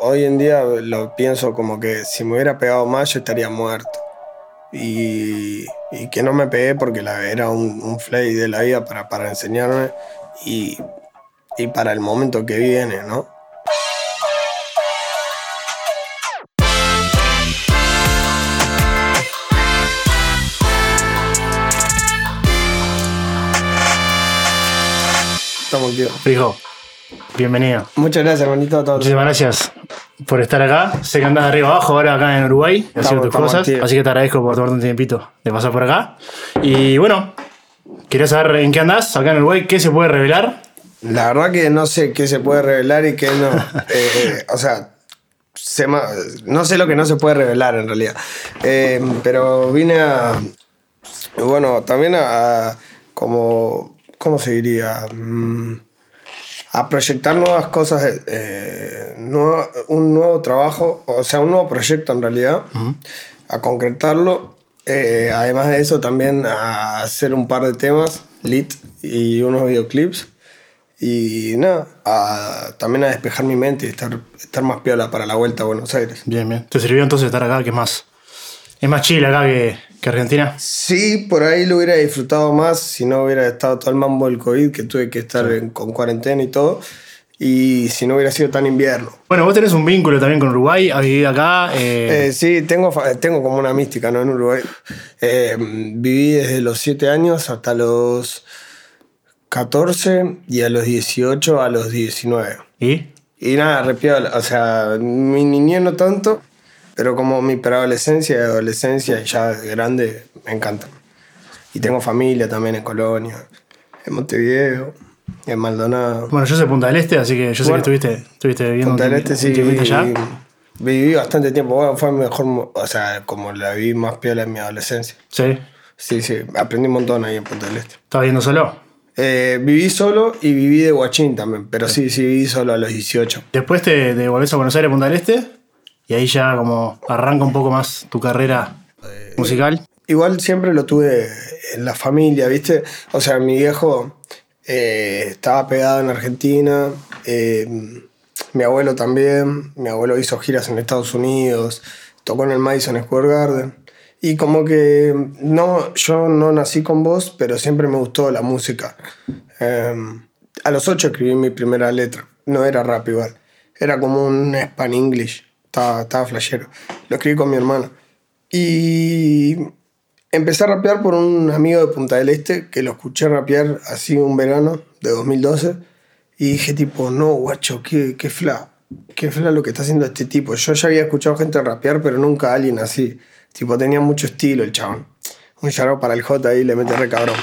hoy en día lo pienso como que si me hubiera pegado más yo estaría muerto. Y que no me pegué porque era un flay de la vida para enseñarme y para el momento que viene, ¿no? Estamos, tío. Frijo, bienvenido. Muchas gracias, hermanito. A todos. Muchísimas gracias por estar acá. Sé que andás de arriba abajo ahora acá en Uruguay, haciendo tus cosas. Tío. Así que te agradezco por tomarte un tiempito de pasar por acá. Y bueno, quería saber en qué andás acá en Uruguay, qué se puede revelar. La verdad que no sé qué se puede revelar y qué no. No sé lo que no se puede revelar en realidad. Pero vine ¿cómo se diría? A proyectar nuevas cosas, un nuevo trabajo, o sea, un nuevo proyecto en realidad, uh-huh. A concretarlo. Además de eso, también a hacer un par de temas, lit y unos videoclips. Y nada, también a despejar mi mente y estar más piola para la vuelta a Buenos Aires. Bien, bien. ¿Te sirvió entonces estar acá? ¿Qué más? ¿Es más chill acá que Argentina? Sí, por ahí lo hubiera disfrutado más si no hubiera estado todo el mambo del COVID, que tuve que estar con cuarentena y todo, y si no hubiera sido tan invierno. Bueno, vos tenés un vínculo también con Uruguay, has vivido acá. Sí, tengo como una mística, ¿no? En Uruguay. Viví desde los 7 años hasta los 14 y a los 18 a los 19. ¿Y? Y nada, repiola. O sea, mi niñez no tanto, pero como mi preadolescencia y adolescencia ya grande me encantan. Y tengo familia también en Colonia, en Montevideo, en Maldonado. Bueno, yo soy de Punta del Este, así que yo sé que estuviste viviendo. Punta del Este sí, viví bastante tiempo. Bueno, fue mejor, o sea, como la viví más piola en mi adolescencia. Sí. Sí, sí, aprendí un montón ahí en Punta del Este. ¿Estabas viviendo solo? Viví solo y viví de guachín también, pero sí, viví solo a los 18. Después te volvés a Buenos Aires, Punta del Este. Y ahí ya como arranca un poco más tu carrera musical. Igual siempre lo tuve en la familia, ¿viste? O sea, mi viejo estaba pegado en Argentina, mi abuelo también, mi abuelo hizo giras en Estados Unidos, tocó en el Madison Square Garden. Y como que yo no nací con voz, pero siempre me gustó la música. A los 8 escribí mi primera letra, no era rap igual, era como un span English. Estaba flashero. Lo escribí con mi hermana. Y empecé a rapear por un amigo de Punta del Este que lo escuché rapear así un verano de 2012. Y dije tipo, no, guacho, qué fla lo que está haciendo este tipo. Yo ya había escuchado gente rapear, pero nunca alguien así. Tipo, tenía mucho estilo el chabón. Un charro para el J ahí, le mete re cabrón.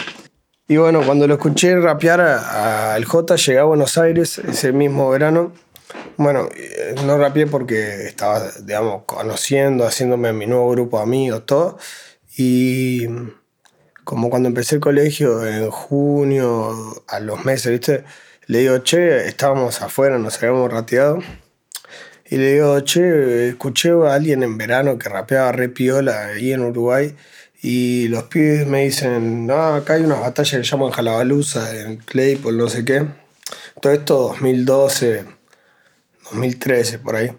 Y bueno, cuando lo escuché rapear al J, llegué a Buenos Aires ese mismo verano. Bueno, no rapeé porque estaba, digamos, conociendo, haciéndome mi nuevo grupo de amigos, todo. Y como cuando empecé el colegio en junio, a los meses, ¿viste? Le digo, che, estábamos afuera, nos habíamos rateado. Y le digo, che, escuché a alguien en verano que rapeaba re piola ahí en Uruguay. Y los pibes me dicen, no, acá hay unas batallas que llaman Jalabaluza, en Claypool, no sé qué. Todo esto 2012... 2013, por ahí.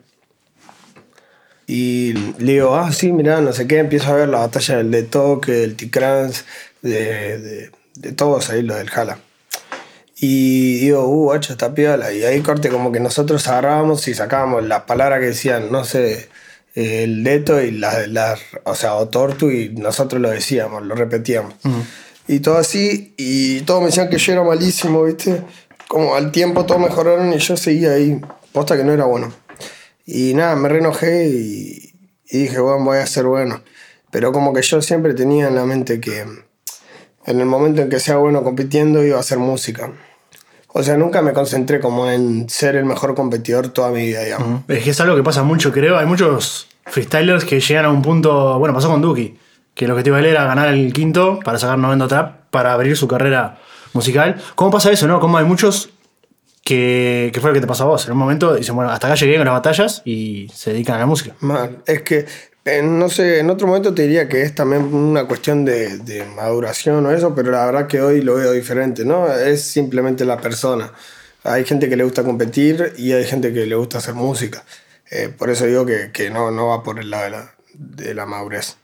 Y le digo, sí, mirá, no sé qué. Empiezo a ver la batalla del Detoc, del Ticrans, de todos ahí, los del Jala. Y digo, hacha, está piola. Y ahí corte como que nosotros agarrábamos y sacábamos las palabras que decían, no sé, el Deto y o sea, o Tortu, y nosotros lo decíamos, lo repetíamos. Uh-huh. Y todo así, y todos me decían que yo era malísimo, ¿viste? Como al tiempo todos mejoraron y yo seguía ahí. Posta que no era bueno. Y nada, me reenojé y dije, bueno, voy a ser bueno. Pero como que yo siempre tenía en la mente que en el momento en que sea bueno compitiendo iba a hacer música. O sea, nunca me concentré como en ser el mejor competidor toda mi vida, digamos. Es que es algo que pasa mucho, creo. Hay muchos freestylers que llegan a un punto... Bueno, pasó con Duki, que lo que te iba a leer era ganar el quinto para sacar 90 trap, para abrir su carrera musical. ¿Cómo pasa eso, no? Como hay muchos... Que fue lo que te pasó a vos. En un momento dicen, bueno, hasta acá llegué con las batallas y se dedican a la música. Man, es que, no sé, en otro momento te diría que es también una cuestión de maduración o eso, pero la verdad que hoy lo veo diferente, ¿no? Es simplemente la persona. Hay gente que le gusta competir y hay gente que le gusta hacer música. Por eso digo que no va por el lado de la madurez.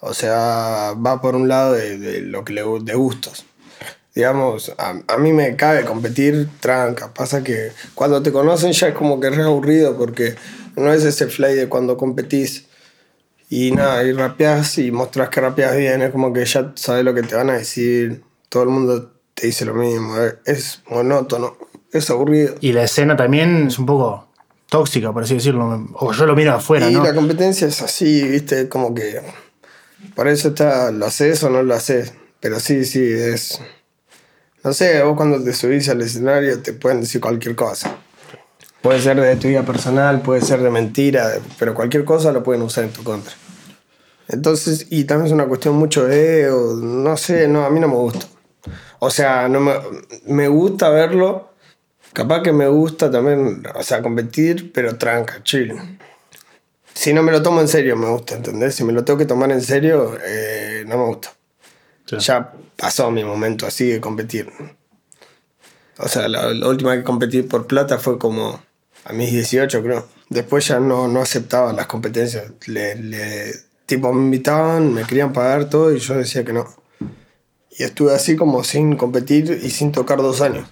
O sea, va por un lado de lo que le de gustos. Digamos, a mí me cabe competir tranca. Pasa que cuando te conocen ya es como que es re aburrido porque no es ese play de cuando competís y nada, y rapeás y mostrás que rapeás bien. Es como que ya sabes lo que te van a decir. Todo el mundo te dice lo mismo. Es monótono, es aburrido. Y la escena también es un poco tóxica, por así decirlo. O yo lo miro afuera, y ¿no? Y la competencia es así, ¿viste? Como que... Por eso está, lo haces o no lo haces. Pero sí, es... No sé, vos cuando te subís al escenario te pueden decir cualquier cosa. Puede ser de tu vida personal, puede ser de mentira, pero cualquier cosa lo pueden usar en tu contra. Entonces, y también es una cuestión mucho de ego, no sé, no, a mí no me gusta. O sea, no me gusta verlo, capaz que me gusta también, o sea, competir, pero tranca, chill. Si no me lo tomo en serio, me gusta, ¿entendés? Si me lo tengo que tomar en serio, no me gusta. Sí. Ya pasó mi momento así de competir. O sea, la última que competí por plata fue como a mis 18, creo. Después ya no aceptaba las competencias. Tipo, me invitaban, me querían pagar todo y yo decía que no. Y estuve así como sin competir y sin tocar 2 años.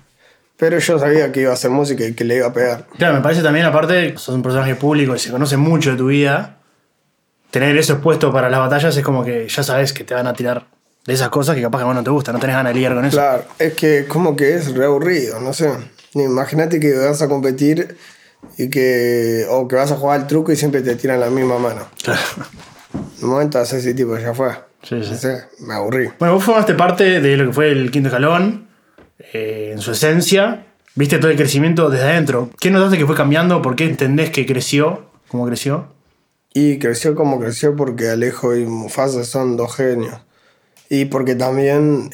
Pero yo sabía que iba a hacer música y que le iba a pegar. Claro, me parece también, aparte, sos un personaje público y se conoce mucho de tu vida. Tener eso expuesto para las batallas es como que ya sabes que te van a tirar de esas cosas que capaz que a vos no te gusta, no tenés ganas de lidiar con eso. Claro, es que como que es re aburrido, no sé. Imagínate que vas a competir y que vas a jugar al truco y siempre te tiran la misma mano. Claro. En un momento haces ese tipo, ya fue. Sí. No sé, me aburrí. Bueno, vos formaste parte de lo que fue el Quinto Escalón, en su esencia. Viste todo el crecimiento desde adentro. ¿Qué notaste que fue cambiando? ¿Por qué entendés que creció? ¿Cómo creció? Y creció como creció porque Alejo y Mufasa son 2 genios. Y porque también,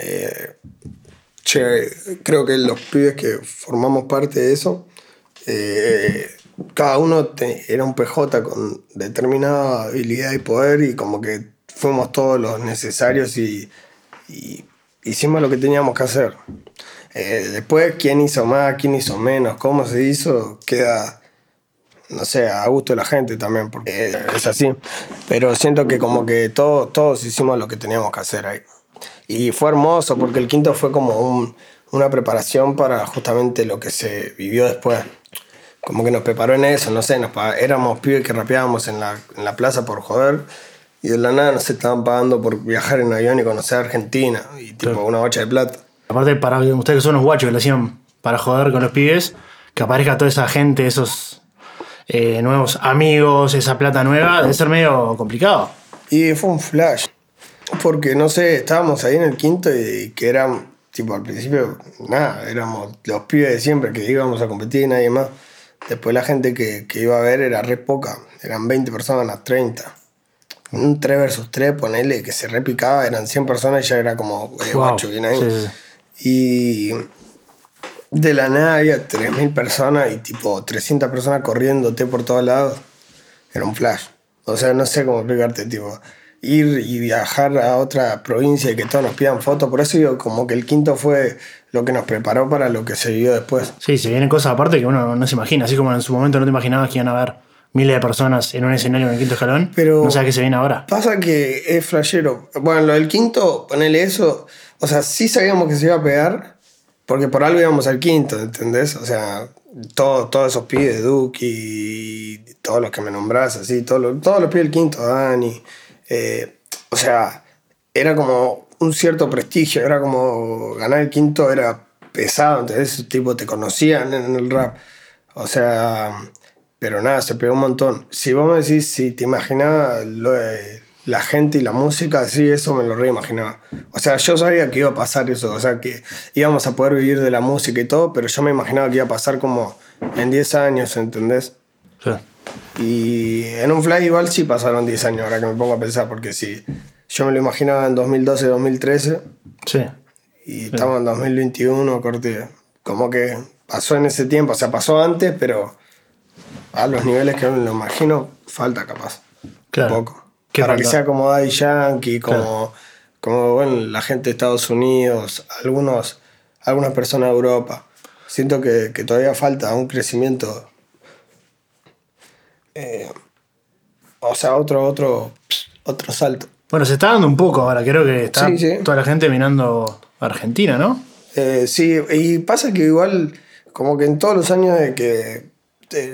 creo que los pibes que formamos parte de eso, cada uno era un PJ con determinada habilidad y poder, y como que fuimos todos los necesarios y hicimos lo que teníamos que hacer. Después, quién hizo más, quién hizo menos, cómo se hizo, queda, no sé, a gusto de la gente también, porque es así. Pero siento que como que todos hicimos lo que teníamos que hacer ahí. Y fue hermoso, porque el quinto fue como una preparación para justamente lo que se vivió después. Como que nos preparó en eso, no sé, éramos pibes que rapeábamos en la plaza por joder, y de la nada nos estaban pagando por viajar en avión y conocer a Argentina, y tipo claro. Una bocha de plata. Aparte, para ustedes que son los guachos que lo hacían para joder con los pibes, que aparezca toda esa gente, esos... nuevos amigos, esa plata nueva, debe ser medio complicado. Y fue un flash, porque no sé, estábamos ahí en el quinto y que eran, tipo al principio, nada, éramos los pibes de siempre que íbamos a competir y nadie más. Después la gente que iba a ver era re poca, eran 20 personas, 30. Un 3 versus 3, ponele, que se repicaba, eran 100 personas y ya era como 8 bien ahí. Sí. Y... de la nada había 3.000 personas y tipo 300 personas corriéndote por todos lados. Era un flash. O sea, no sé cómo explicarte, tipo, ir y viajar a otra provincia y que todos nos pidan fotos. Por eso yo como que el quinto fue lo que nos preparó para lo que se vivió después. Sí, se vienen cosas aparte que uno no se imagina. Así como en su momento no te imaginabas que iban a haber miles de personas en un escenario en el Quinto Escalón. Pero no sabes qué se viene ahora. Pasa que es flashero. Bueno, lo del quinto, ponele eso. O sea, sí sabíamos que se iba a pegar... porque por algo íbamos al quinto, ¿entendés? O sea, todos esos pibes, Duki, todos los que me nombrás, así, todos los pibes del quinto, Dani. O sea, era como un cierto prestigio, era como ganar el quinto era pesado, ¿entendés? Esos tipos te conocían en el rap. O sea, pero nada, se pegó un montón. Si vos me decís, si te imaginabas lo de la gente y la música, sí, eso me lo reimaginaba. O sea, yo sabía que iba a pasar eso, o sea, que íbamos a poder vivir de la música y todo, pero yo me imaginaba que iba a pasar como en 10 años, ¿entendés? Sí. Y en un flash igual sí pasaron 10 años, ahora que me pongo a pensar, porque si yo me lo imaginaba en 2012, 2013, sí. Y estamos en 2021, corte, como que pasó en ese tiempo, o sea, pasó antes, pero a los niveles que no me lo imagino, falta capaz, claro. Un poco. Para que sea como Daddy Yankee, como bueno, la gente de Estados Unidos, algunas personas de Europa. Siento que todavía falta un crecimiento. O sea, otro salto. Bueno, se está dando un poco ahora. Creo que está toda la gente mirando a Argentina, ¿no? Sí, y pasa que igual, como que en todos los años de que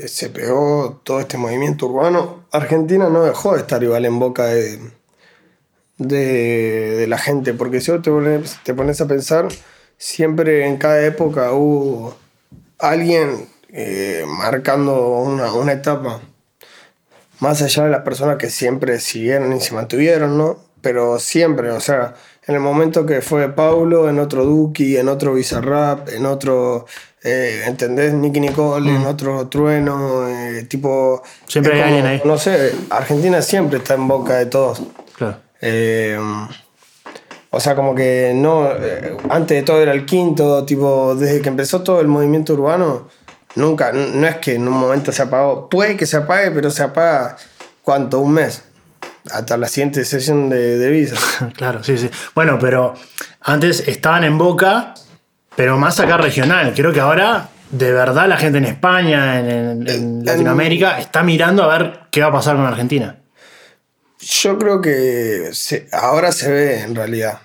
se pegó todo este movimiento urbano, Argentina no dejó de estar igual en boca de la gente. Porque si vos te pones a pensar, siempre en cada época hubo alguien marcando una etapa. Más allá de las personas que siempre siguieron y se mantuvieron, ¿no? Pero siempre, o sea, en el momento que fue Paulo, en otro Duki, en otro Bizarrap, en otro, ¿entendés? Nicky Nicole, en otro Trueno, tipo... Siempre hay alguien ahí. No sé, Argentina siempre está en boca de todos. Claro. O sea, como que no... antes de todo era el Quinto, tipo, desde que empezó todo el movimiento urbano... Nunca, no es que en un momento se apagó. Puede que se apague, pero se apaga, ¿cuánto? Un mes. Hasta la siguiente sesión de Visa. Claro, sí. Bueno, pero antes estaban en boca, pero más acá regional. Creo que ahora, de verdad, la gente en España, en Latinoamérica, está mirando a ver qué va a pasar con Argentina. Yo creo que ahora se ve, en realidad.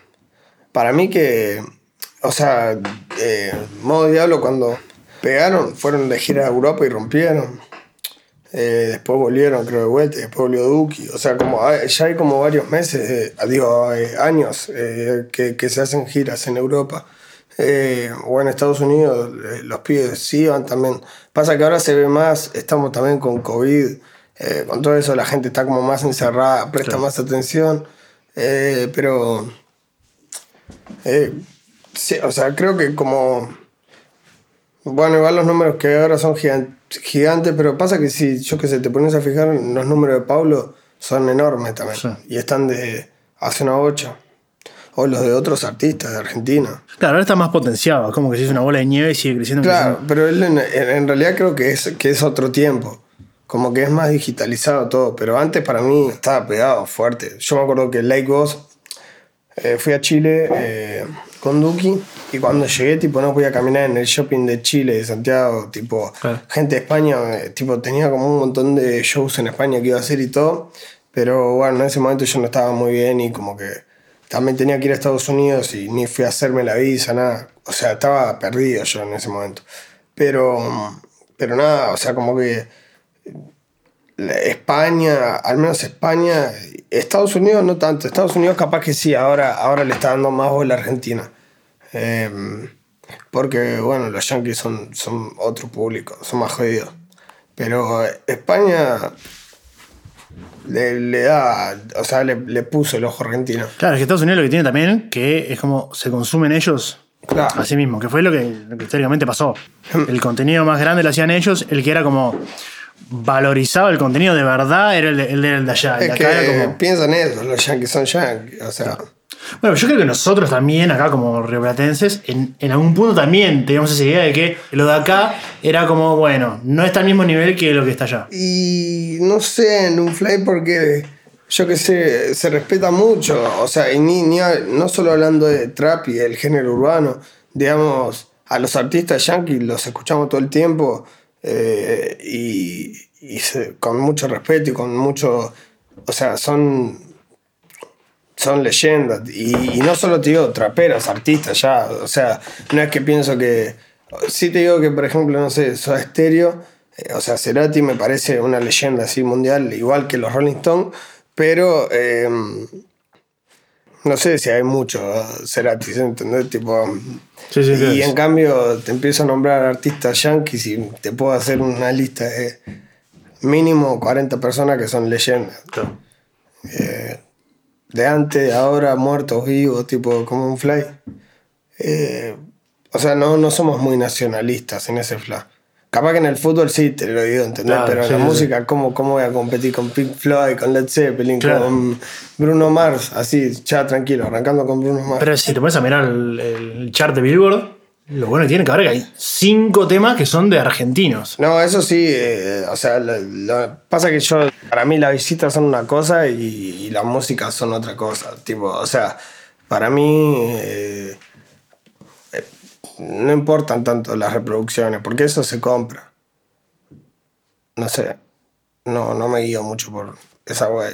Para mí que... O sea, modo diablo cuando... Pegaron, fueron de gira a Europa y rompieron. Después volvieron, creo, de vuelta. Después volvió Duki. O sea, como ya hay como varios meses, años, que se hacen giras en Europa. O en Estados Unidos, los pibes sí van también. Pasa que ahora se ve más, estamos también con COVID. Con todo eso la gente está como más encerrada, presta más atención. Pero... sí, o sea, creo que como... Bueno, igual los números que ahora son gigantes, pero pasa que si yo qué sé, te pones a fijar, los números de Paulo son enormes también. Sí. Y están desde hace una 8. O los de otros artistas de Argentina. Claro, ahora está más potenciado, como que se hizo una bola de nieve y sigue creciendo. Claro, pero él en realidad creo que es otro tiempo. Como que es más digitalizado todo, pero antes para mí estaba pegado fuerte. Yo me acuerdo que Lake Boss, fui a Chile... con Duki, y cuando llegué, tipo, no podía caminar en el shopping de Chile, de Santiago, tipo, gente de España, tipo, tenía como un montón de shows en España que iba a hacer y todo, pero bueno, en ese momento yo no estaba muy bien y como que también tenía que ir a Estados Unidos y ni fui a hacerme la visa, nada, o sea, estaba perdido yo en ese momento, pero nada, o sea, como que España, al menos España... Estados Unidos no tanto. Estados Unidos capaz que sí, ahora le está dando más bola a Argentina. Porque, bueno, los yankees son otro público, son más jodidos. Pero España le da, o sea, le puso el ojo argentino. Claro, es que Estados Unidos lo que tiene también, que es como se consumen ellos a sí mismos, que fue lo que históricamente pasó. El contenido más grande lo hacían ellos, el que era como... valorizaba el contenido de verdad era el de allá. Es acá que como... piensan eso, los yankees son yankees, o sea... Bueno, yo creo que nosotros también, acá como rioplatenses, en algún punto también teníamos esa idea de que lo de acá era como, bueno, no está al mismo nivel que lo que está allá. Y no sé, en un fly porque, yo qué sé, se respeta mucho, o sea, y no solo hablando de trap y el género urbano, digamos, a los artistas yankees los escuchamos todo el tiempo... con mucho respeto y con mucho, o sea, son leyendas y no solo te digo traperos, artistas ya, o sea, no es que pienso que sí te digo que por ejemplo, no sé, Soda Stereo, o sea, Cerati me parece una leyenda así mundial, igual que los Rolling Stones, pero no sé si hay muchos Cerati, ¿entendés? Tipo, sí, y en cambio te empiezo a nombrar artistas yankees y te puedo hacer una lista de mínimo 40 personas que son leyendas. Claro. De antes, de ahora, muertos, vivos, tipo como un fly. O sea, no somos muy nacionalistas en ese fly. Capaz que en el fútbol sí, te lo digo, ¿entendés? Claro, pero en la música, ¿cómo voy a competir con Pink Floyd, con Led Zeppelin, con Bruno Mars? Así, ya tranquilo, arrancando con Bruno Mars. Pero si te pones a mirar el chart de Billboard, lo bueno que tiene que haber es que hay 5 temas que son de argentinos. No, eso sí, o sea, pasa que para mí las visitas son una cosa y la música son otra cosa. Tipo, o sea, para mí... no importan tanto las reproducciones, porque eso se compra. No sé. no me guío mucho por esa wea.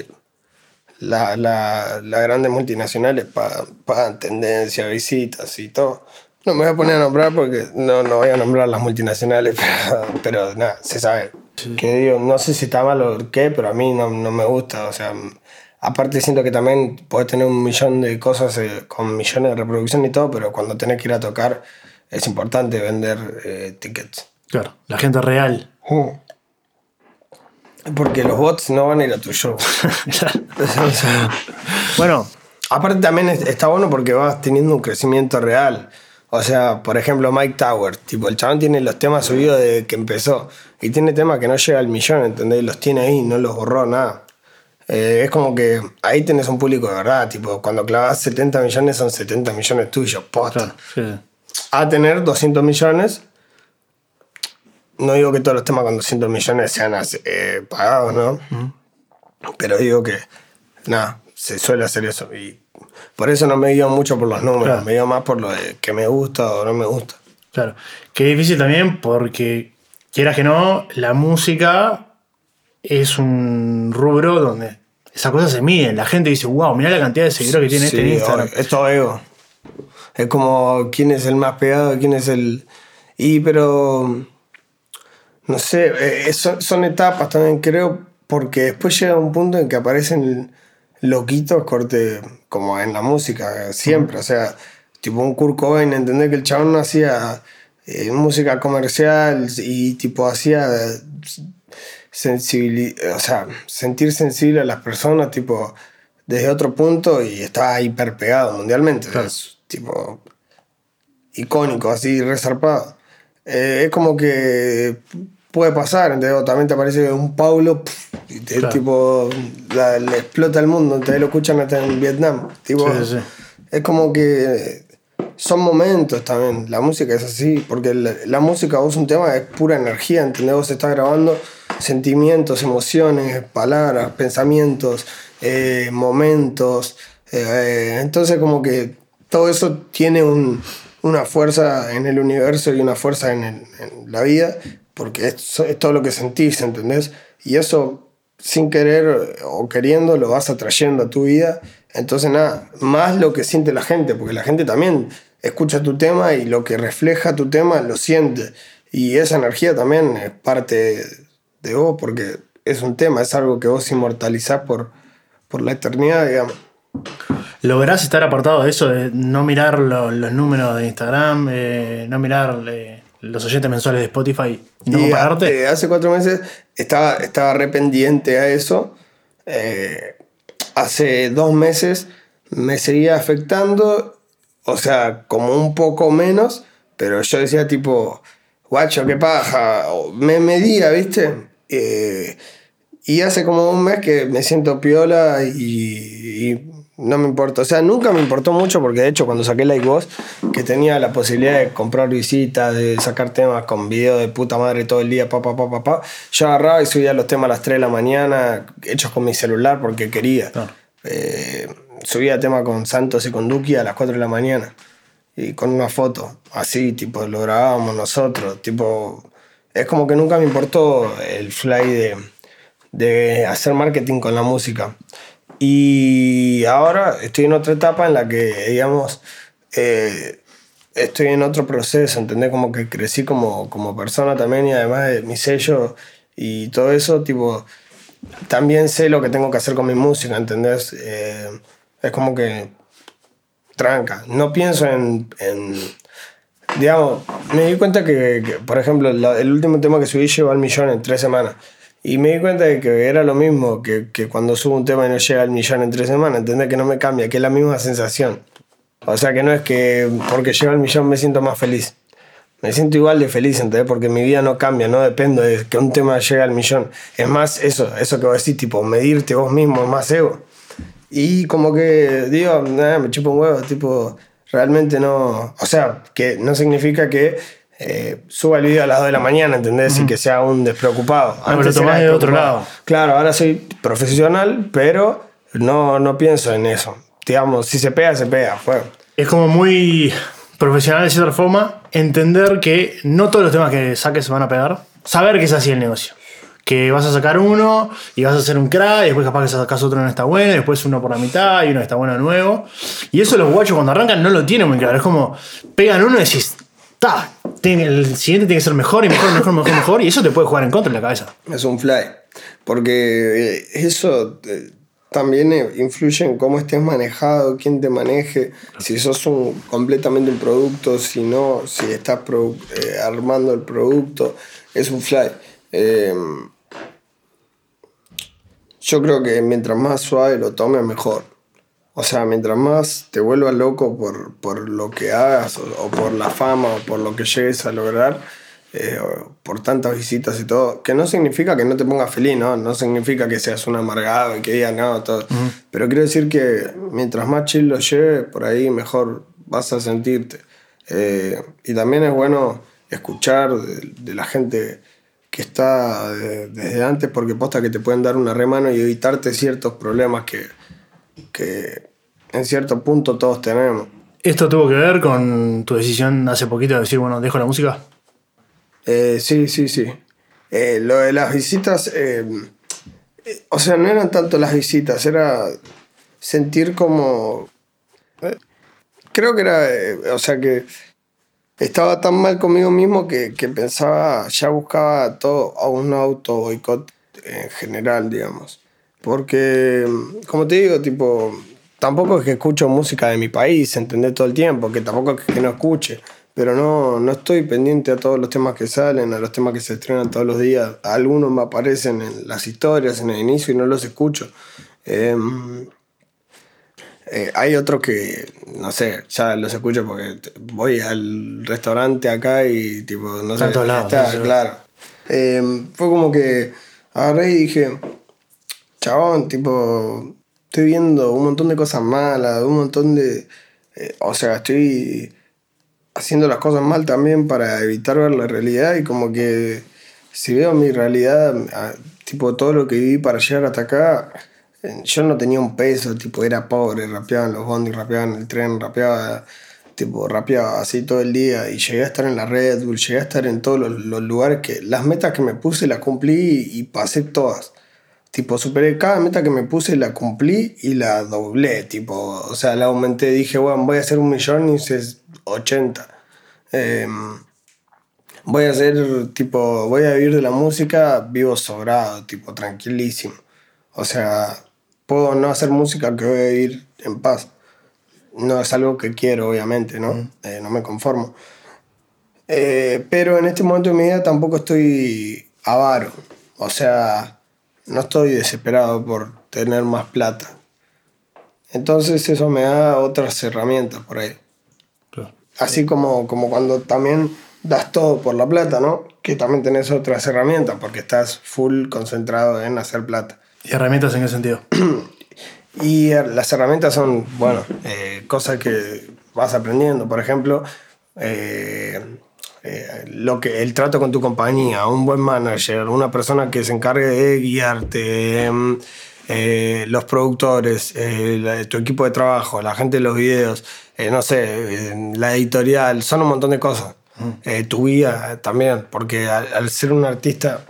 Las grandes multinacionales pagan tendencia, visitas y todo. No me voy a poner a nombrar porque no voy a nombrar las multinacionales, pero nada, se sabe. Sí. Que digo, no sé si está mal o qué, pero a mí no me gusta. O sea, aparte siento que también podés tener un millón de cosas con millones de reproducciones y todo, pero cuando tenés que ir a tocar es importante vender tickets. Claro, la gente real. Porque los bots no van a ir a tu show. Bueno, aparte también está bueno porque vas teniendo un crecimiento real. O sea, por ejemplo, Mike Tower, tipo, el chabón tiene los temas subidos desde que empezó y tiene temas que no llega al millón, ¿entendés? Los tiene ahí, no los borró nada. Es como que ahí tenés un público de verdad, tipo, cuando clavas 70 millones son 70 millones tuyos, posta. Sí. A tener 200 millones. No digo que todos los temas con 200 millones sean pagados, ¿no? Pero digo que, nada, se suele hacer eso. Y por eso no me guío mucho por los números, claro. Me guío más por lo que me gusta o no me gusta. Claro, que es difícil también porque, quieras que no, la música es un rubro donde esas cosas se miden. La gente dice, wow, mirá la cantidad de seguidores que tiene este en Instagram. Es todo ego. Es como, ¿quién es el más pegado? ¿Quién es el...? Y, pero... No sé, son etapas también, creo, porque después llega un punto en que aparecen loquitos, corte, como en la música, siempre. O sea, tipo un Kurt Cobain, entender que el chabón no hacía música comercial y tipo hacía o sea, sentir sensible a las personas, tipo, desde otro punto y estaba hiper pegado mundialmente. Claro. O sea, es, tipo, icónico, así, resarpado. Es como que... Puede pasar, ¿entendés? También te aparece un Paulo y te, claro, tipo, le explota el mundo, entonces lo escuchan hasta en Vietnam. Tipo, sí. Es como que son momentos también. La música es así, porque la música, vos un tema es pura energía, ¿entendés? Vos estás grabando sentimientos, emociones, palabras, pensamientos, momentos. Entonces como que todo eso tiene una fuerza en el universo y una fuerza en la vida, porque es todo lo que sentís, ¿entendés? Y eso, sin querer o queriendo, lo vas atrayendo a tu vida. Entonces, nada, más lo que siente la gente, porque la gente también escucha tu tema y lo que refleja tu tema lo siente. Y esa energía también es parte de vos, porque es un tema, es algo que vos inmortalizás por la eternidad, digamos. ¿Lográs estar apartado de eso, de no mirar los números de Instagram, no mirar... los oyentes mensuales de Spotify no pagarte? Hace 4 meses estaba re pendiente a eso. Hace 2 meses me seguía afectando, o sea, como un poco menos, pero yo decía tipo, guacho, qué paja, o me medía, ¿viste? Y hace como un mes que me siento piola y no me importa. O sea, nunca me importó mucho porque, de hecho, cuando saqué Lake Boss, que tenía la posibilidad de comprar visitas, de sacar temas con videos de puta madre todo el día, yo agarraba y subía los temas a las 3 de la mañana, hechos con mi celular porque quería. Claro. Subía temas con Santos y con Duki a las 4 de la mañana. Y con una foto. Así, tipo, lo grabábamos nosotros. Tipo, es como que nunca me importó el fly de hacer marketing con la música. Y ahora estoy en otra etapa en la que, digamos, estoy en otro proceso, ¿entendés? Como que crecí como persona también, y además de mi sello y todo eso, tipo, también sé lo que tengo que hacer con mi música, ¿entendés? Es como que tranca. No pienso en digamos, me di cuenta que por ejemplo, el último tema que subí llegó al millón en 3 semanas. Y me di cuenta de que era lo mismo que cuando subo un tema y no llega al millón en 3 semanas, ¿entendés? Que no me cambia, que es la misma sensación. O sea, que no es que porque llega al millón me siento más feliz. Me siento igual de feliz, ¿entendés? Porque mi vida no cambia, no dependo de que un tema llegue al millón. Es más eso que vos decís, tipo, medirte vos mismo, es más ego. Y como que digo, me chupo un huevo, tipo, realmente no... O sea, que no significa que... suba el video a las 2 de la mañana, ¿entendés? Y que sea un despreocupado. Antes lo tomás de otro lado. Claro, ahora soy profesional, pero no pienso en eso. Digamos, si se pega, se pega. Bueno. Es como muy profesional de cierta forma entender que no todos los temas que saques se van a pegar. Saber que es así el negocio. que vas a sacar uno y vas a hacer un crack, y después capaz que sacas otro que no está bueno, y después uno por la mitad y uno que está bueno nuevo. Y eso los guachos cuando arrancan no lo tienen muy claro. Es como, pegan uno y decís, ta, el siguiente tiene que ser mejor y mejor, mejor, mejor, mejor. Y eso te puede jugar en contra en la cabeza. Es un fly. Porque eso también influye en cómo estés manejado, quién te maneje, si sos completamente un producto, si no, si estás armando el producto. Es un fly. Yo creo que mientras más suave lo tomes, mejor. O sea, mientras más te vuelvas loco por lo que hagas, o por la fama, o por lo que llegues a lograr, por tantas visitas y todo, que no significa que no te pongas feliz, ¿no? No significa que seas un amargado y que digas no, todo. Uh-huh. Pero quiero decir que mientras más chill lo lleves, por ahí mejor vas a sentirte. Y también es bueno escuchar de la gente que está desde antes, porque posta que te pueden dar una remano y evitarte ciertos problemas que en cierto punto todos tenemos. ¿Esto tuvo que ver con tu decisión hace poquito de decir, bueno, dejo la música? Sí. Lo de las visitas, o sea, no eran tanto las visitas, era sentir como... creo que era, o sea, que estaba tan mal conmigo mismo que pensaba, ya buscaba todo a un auto boicot en general, digamos. Porque, como te digo, tipo, tampoco es que escucho música de mi país, ¿entendés? Todo el tiempo, que tampoco es que no escuche, pero no estoy pendiente a todos los temas que salen, a los temas que se estrenan todos los días. Algunos me aparecen en las historias, en el inicio, y no los escucho. Hay otros que, no sé, ya los escucho porque voy al restaurante acá y tipo, no sé. Tanto lado, está, sí. Claro. Fue como que agarré y dije, chabón, tipo, estoy viendo un montón de cosas malas, un montón de... o sea, estoy haciendo las cosas mal también para evitar ver la realidad, y como que si veo mi realidad, tipo, todo lo que viví para llegar hasta acá... Yo no tenía un peso, tipo, era pobre, rapeaba en los bondis, rapeaba en el tren, rapeaba así todo el día, y llegué a estar en la Red Bull, llegué a estar en todos los lugares que... Las metas que me puse las cumplí y pasé todas. Tipo, superé cada meta que me puse, la cumplí y la doblé, tipo, o sea, la aumenté, dije, bueno, voy a hacer 1.000.000 y hice 80. Voy a hacer, tipo, voy a vivir de la música, vivo sobrado, tipo, tranquilísimo. O sea, puedo no hacer música que voy a vivir en paz. No es algo que quiero, obviamente, ¿no? No me conformo. Pero en este momento de mi vida tampoco estoy avaro. O sea, no estoy desesperado por tener más plata. Entonces eso me da otras herramientas por ahí. Claro. Así como cuando también das todo por la plata, ¿no? Que también tenés otras herramientas porque estás full concentrado en hacer plata. ¿Y herramientas en qué sentido? Y las herramientas son, bueno, cosas que vas aprendiendo. Por ejemplo, el trato con tu compañía, un buen manager, una persona que se encargue de guiarte, los productores, tu equipo de trabajo, la gente de los videos, no sé, la editorial, son un montón de cosas. Tu guía también, porque al ser un artista,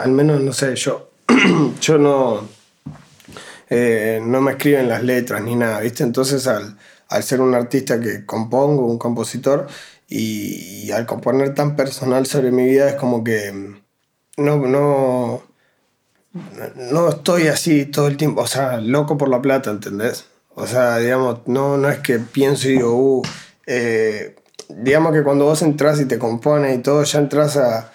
al menos, no sé, yo no me escribo en las letras ni nada, ¿viste? Entonces al ser un artista que compongo, un compositor, y al componer tan personal sobre mi vida, es como que no estoy así todo el tiempo, o sea, loco por la plata, ¿entendés? O sea, digamos, no es que pienso y digo, digamos que cuando vos entras y te compones y todo, ya entras a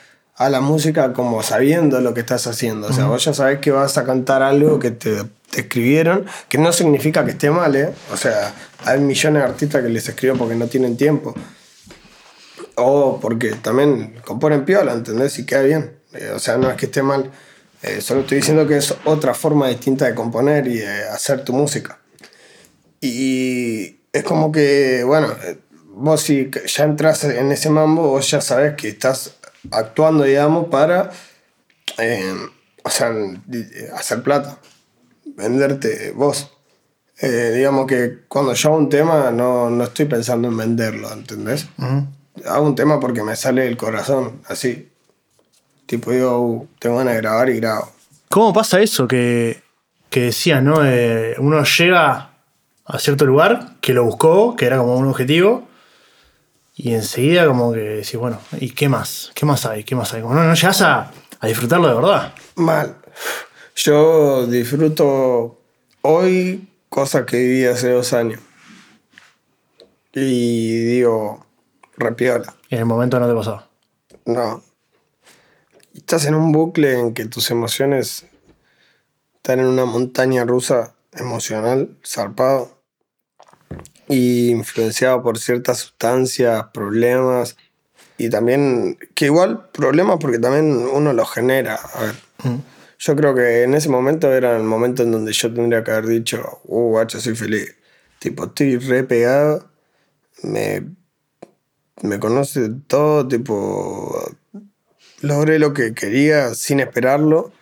la música como sabiendo lo que estás haciendo. O sea, vos ya sabés que vas a cantar algo que te escribieron, que no significa que esté mal, ¿eh? O sea, hay millones de artistas que les escribo porque no tienen tiempo. O porque también componen piola, ¿entendés? Y queda bien. O sea, no es que esté mal. Solo estoy diciendo que es otra forma distinta de componer y de hacer tu música. Y es como que, bueno, vos si ya entras en ese mambo, vos ya sabés que estás actuando, digamos, para o sea, hacer plata, venderte vos. Digamos que cuando yo hago un tema no estoy pensando en venderlo, ¿entendés? Uh-huh. Hago un tema porque me sale del corazón, así. Tipo, digo, te van a grabar y grabo. ¿Cómo pasa eso que decías, no? Uno llega a cierto lugar, que lo buscó, que era como un objetivo, y enseguida como que decís, bueno, ¿y qué más? ¿Qué más hay? ¿Qué más hay? Como no llegas a disfrutarlo de verdad. Mal. Yo disfruto hoy cosas que viví hace 2 años. Y digo, repiola. ¿Y en el momento no te pasó? No. Estás en un bucle en que tus emociones están en una montaña rusa emocional, zarpado, y influenciado por ciertas sustancias, problemas, y también, que igual problemas porque también uno los genera. A ver, yo creo que en ese momento era el momento en donde yo tendría que haber dicho, guacho, soy feliz. Tipo, estoy re pegado, me conoce todo, tipo, logré lo que quería sin esperarlo.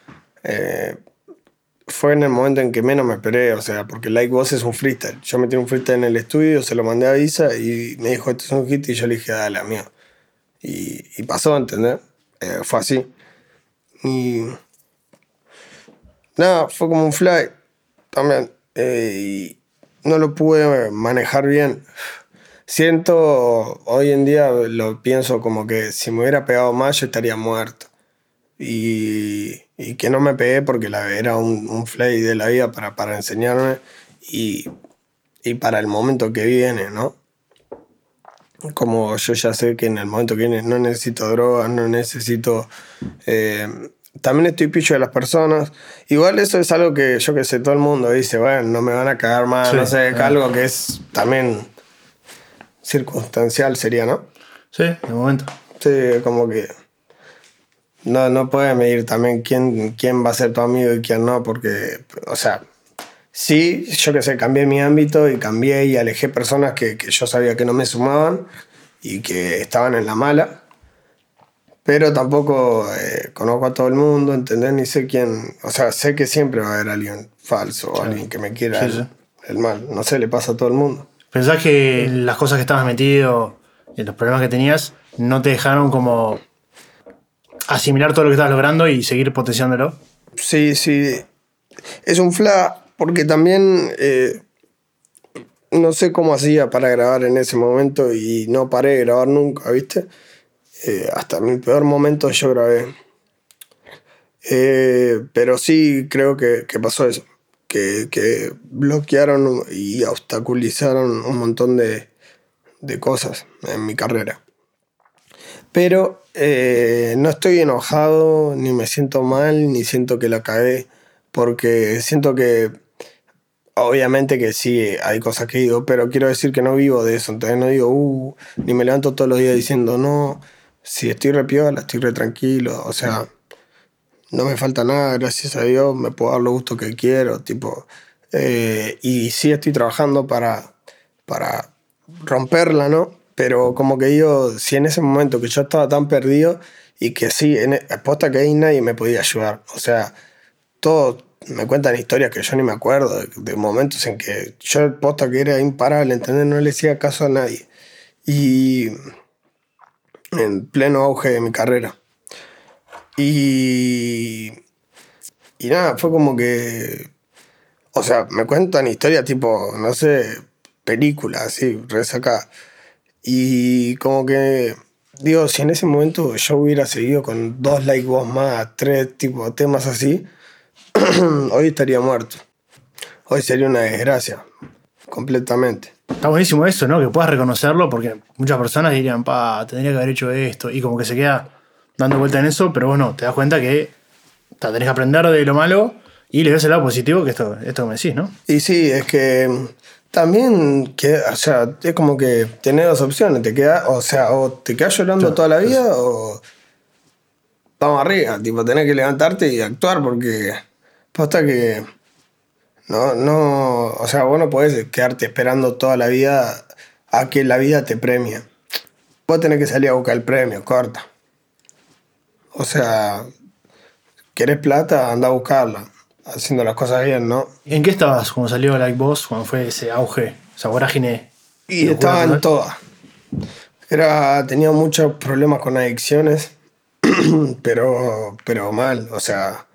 Fue en el momento en que menos me esperé, o sea, porque Like Boss es un freestyle. Yo metí un freestyle en el estudio, se lo mandé a Visa y me dijo, esto es un hit, y yo le dije, dale, amigo. Y pasó, ¿entendés? Fue así. Y nada, fue como un fly también. Y no lo pude manejar bien. Siento, hoy en día lo pienso como que si me hubiera pegado más yo estaría muerto. Y que no me pegué porque era un flay de la vida para enseñarme y para el momento que viene, ¿no? Como yo ya sé que en el momento que viene no necesito drogas, no necesito... también estoy pillo de las personas. Igual eso es algo que yo que sé, todo el mundo dice, bueno, no me van a cagar más, sí, no sé, algo que es también circunstancial sería, ¿no? Sí, de momento. Sí, como que... No puedes medir también quién va a ser tu amigo y quién no, porque, o sea, sí, yo que sé, cambié mi ámbito y cambié y alejé personas que yo sabía que no me sumaban y que estaban en la mala, pero tampoco conozco a todo el mundo, ¿entendés? Ni sé quién, o sea, sé que siempre va a haber alguien falso, sí, o alguien que me quiera, sí, sí, el mal, no sé, le pasa a todo el mundo. ¿Pensás que las cosas que estabas metido, los problemas que tenías, no te dejaron como... asimilar todo lo que estás logrando y seguir potenciándolo? Sí, sí. Es un fla, porque también no sé cómo hacía para grabar en ese momento y no paré de grabar nunca, ¿viste? Hasta mi peor momento yo grabé. Pero sí creo que pasó eso, que bloquearon y obstaculizaron un montón de cosas en mi carrera. Pero no estoy enojado, ni me siento mal, ni siento que la cagué, porque siento que, obviamente que sí, hay cosas que digo, pero quiero decir que no vivo de eso, entonces no digo, ni me levanto todos los días diciendo, no, si estoy re piola, estoy re tranquilo, o sea, no me falta nada, gracias a Dios, me puedo dar los gustos que quiero, tipo, y sí estoy trabajando para romperla, ¿no? Pero como que digo, si en ese momento que yo estaba tan perdido y que sí, posta que ahí nadie me podía ayudar. O sea, todos me cuentan historias que yo ni me acuerdo, de momentos en que yo posta que era imparable, ¿entendés? No le hacía caso a nadie. Y en pleno auge de mi carrera. Y nada, fue como que... O sea, me cuentan historias tipo, no sé, películas, así, resaca. Y como que, digo, si en ese momento yo hubiera seguido con 2 Like Boss más, 3 tipo temas así, hoy estaría muerto. Hoy sería una desgracia, completamente. Está buenísimo eso, ¿no? Que puedas reconocerlo, porque muchas personas dirían, tendría que haber hecho esto. Y como que se queda dando vuelta en eso, pero vos no, te das cuenta que tenés que aprender de lo malo y le ves el lado positivo, que esto me decís, ¿no? Y sí, es que... También, que, o sea, es como que tenés 2 opciones, o te quedás llorando toda la vida o vamos arriba, tipo, tenés que levantarte y actuar porque posta que no, o sea, vos no podés quedarte esperando toda la vida a que la vida te premie. Vos tenés que salir a buscar el premio, corta. O sea, querés plata, andá a buscarla. Haciendo las cosas bien, ¿no? ¿En qué estabas cuando salió Like Boss? ¿Cuándo fue ese auge, esa vorágine? Y estaba en todas. Tenía muchos problemas con adicciones. pero mal, o sea,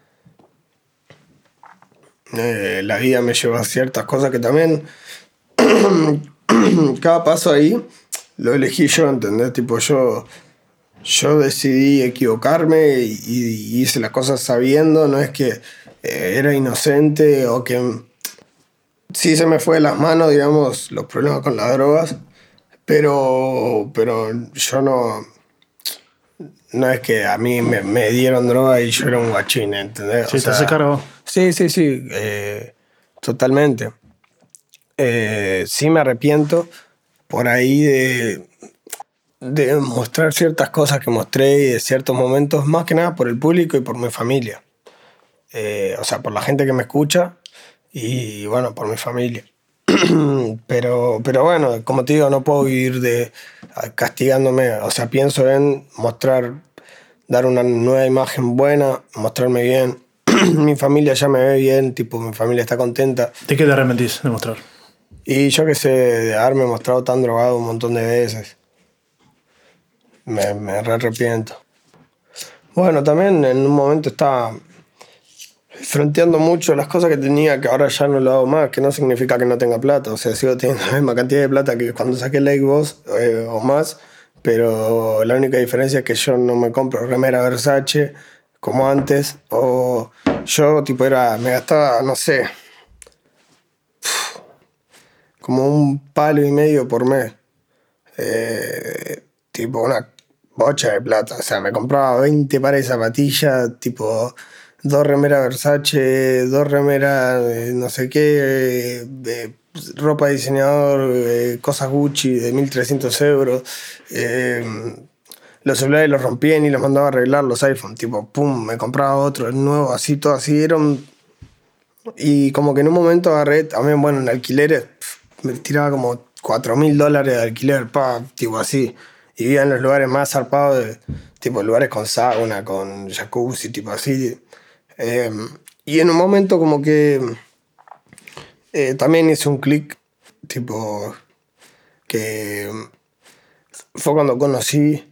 la vida me llevó a ciertas cosas que también cada paso ahí lo elegí yo, ¿entendés? Tipo, yo decidí equivocarme y hice las cosas sabiendo, no es que era inocente o que sí se me fue de las manos, digamos, los problemas con las drogas, pero yo no es que a mí me dieron droga y yo era un guachín, ¿entendés? Sí, o sea, te hace cargo. Sí, totalmente. Sí me arrepiento por ahí de mostrar ciertas cosas que mostré y de ciertos momentos, más que nada por el público y por mi familia. O sea, por la gente que me escucha y, bueno, por mi familia. Pero bueno, como te digo, no puedo vivir de castigándome. O sea, pienso en mostrar, dar una nueva imagen buena, mostrarme bien. Mi familia ya me ve bien, tipo, mi familia está contenta. ¿De qué te arrepentís de mostrar? Y yo qué sé, de haberme mostrado tan drogado un montón de veces. Me re arrepiento. Bueno, también en un momento estaba fronteando mucho las cosas que tenía, que ahora ya no lo hago más, que no significa que no tenga plata. O sea, sigo teniendo la misma cantidad de plata que cuando saqué Lake Boss o más, pero la única diferencia es que yo no me compro remera Versace como antes, o yo tipo me gastaba, no sé, como $1.5 por mes. Tipo una bocha de plata. O sea, me compraba 20 pares de zapatillas, tipo 2 remeras Versace, 2 remeras no sé qué, ropa de diseñador, cosas Gucci de 1.300 euros. Los celulares los rompían y los mandaba a arreglar, los iPhone. Tipo, pum, me compraba otro nuevo, así, todo así. Y como que en un momento agarré, también, bueno, en alquileres, me tiraba como $4.000 de alquiler, tipo así. Y vivía en los lugares más zarpados, tipo lugares con sauna, con jacuzzi, tipo así. Y en un momento como que también hice un clic, tipo, que fue cuando conocí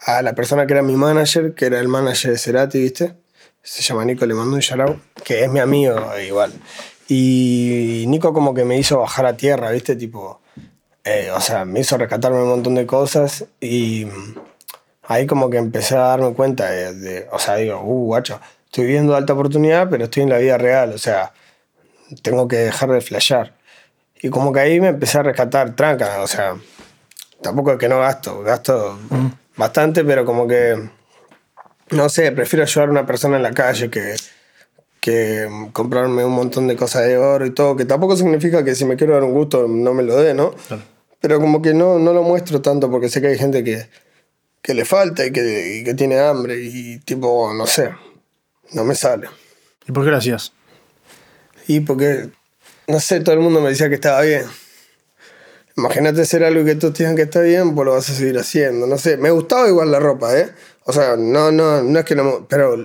a la persona que era mi manager, que era el manager de Cerati, ¿viste? Se llama Nico, le mando un shout-out, que es mi amigo igual. Y Nico como que me hizo bajar a tierra, ¿viste? Tipo, o sea, me hizo rescatarme un montón de cosas y ahí como que empecé a darme cuenta o sea, digo, guacho, estoy viviendo alta oportunidad, pero estoy en la vida real, o sea, tengo que dejar de flashear. Y como que ahí me empecé a rescatar, tranca, o sea, tampoco es que no gasto bastante, pero como que, no sé, prefiero ayudar a una persona en la calle que comprarme un montón de cosas de oro y todo, que tampoco significa que si me quiero dar un gusto no me lo dé, ¿no? Claro. Pero como que no lo muestro tanto porque sé que hay gente que le falta y que tiene hambre y tipo, no sé, no me sale. ¿Y por qué lo hacías? Y porque, no sé, todo el mundo me decía que estaba bien. Imagínate hacer algo que todos digan que está bien, pues lo vas a seguir haciendo, no sé. Me gustaba igual la ropa, ¿eh? O sea, no es que no... Pero...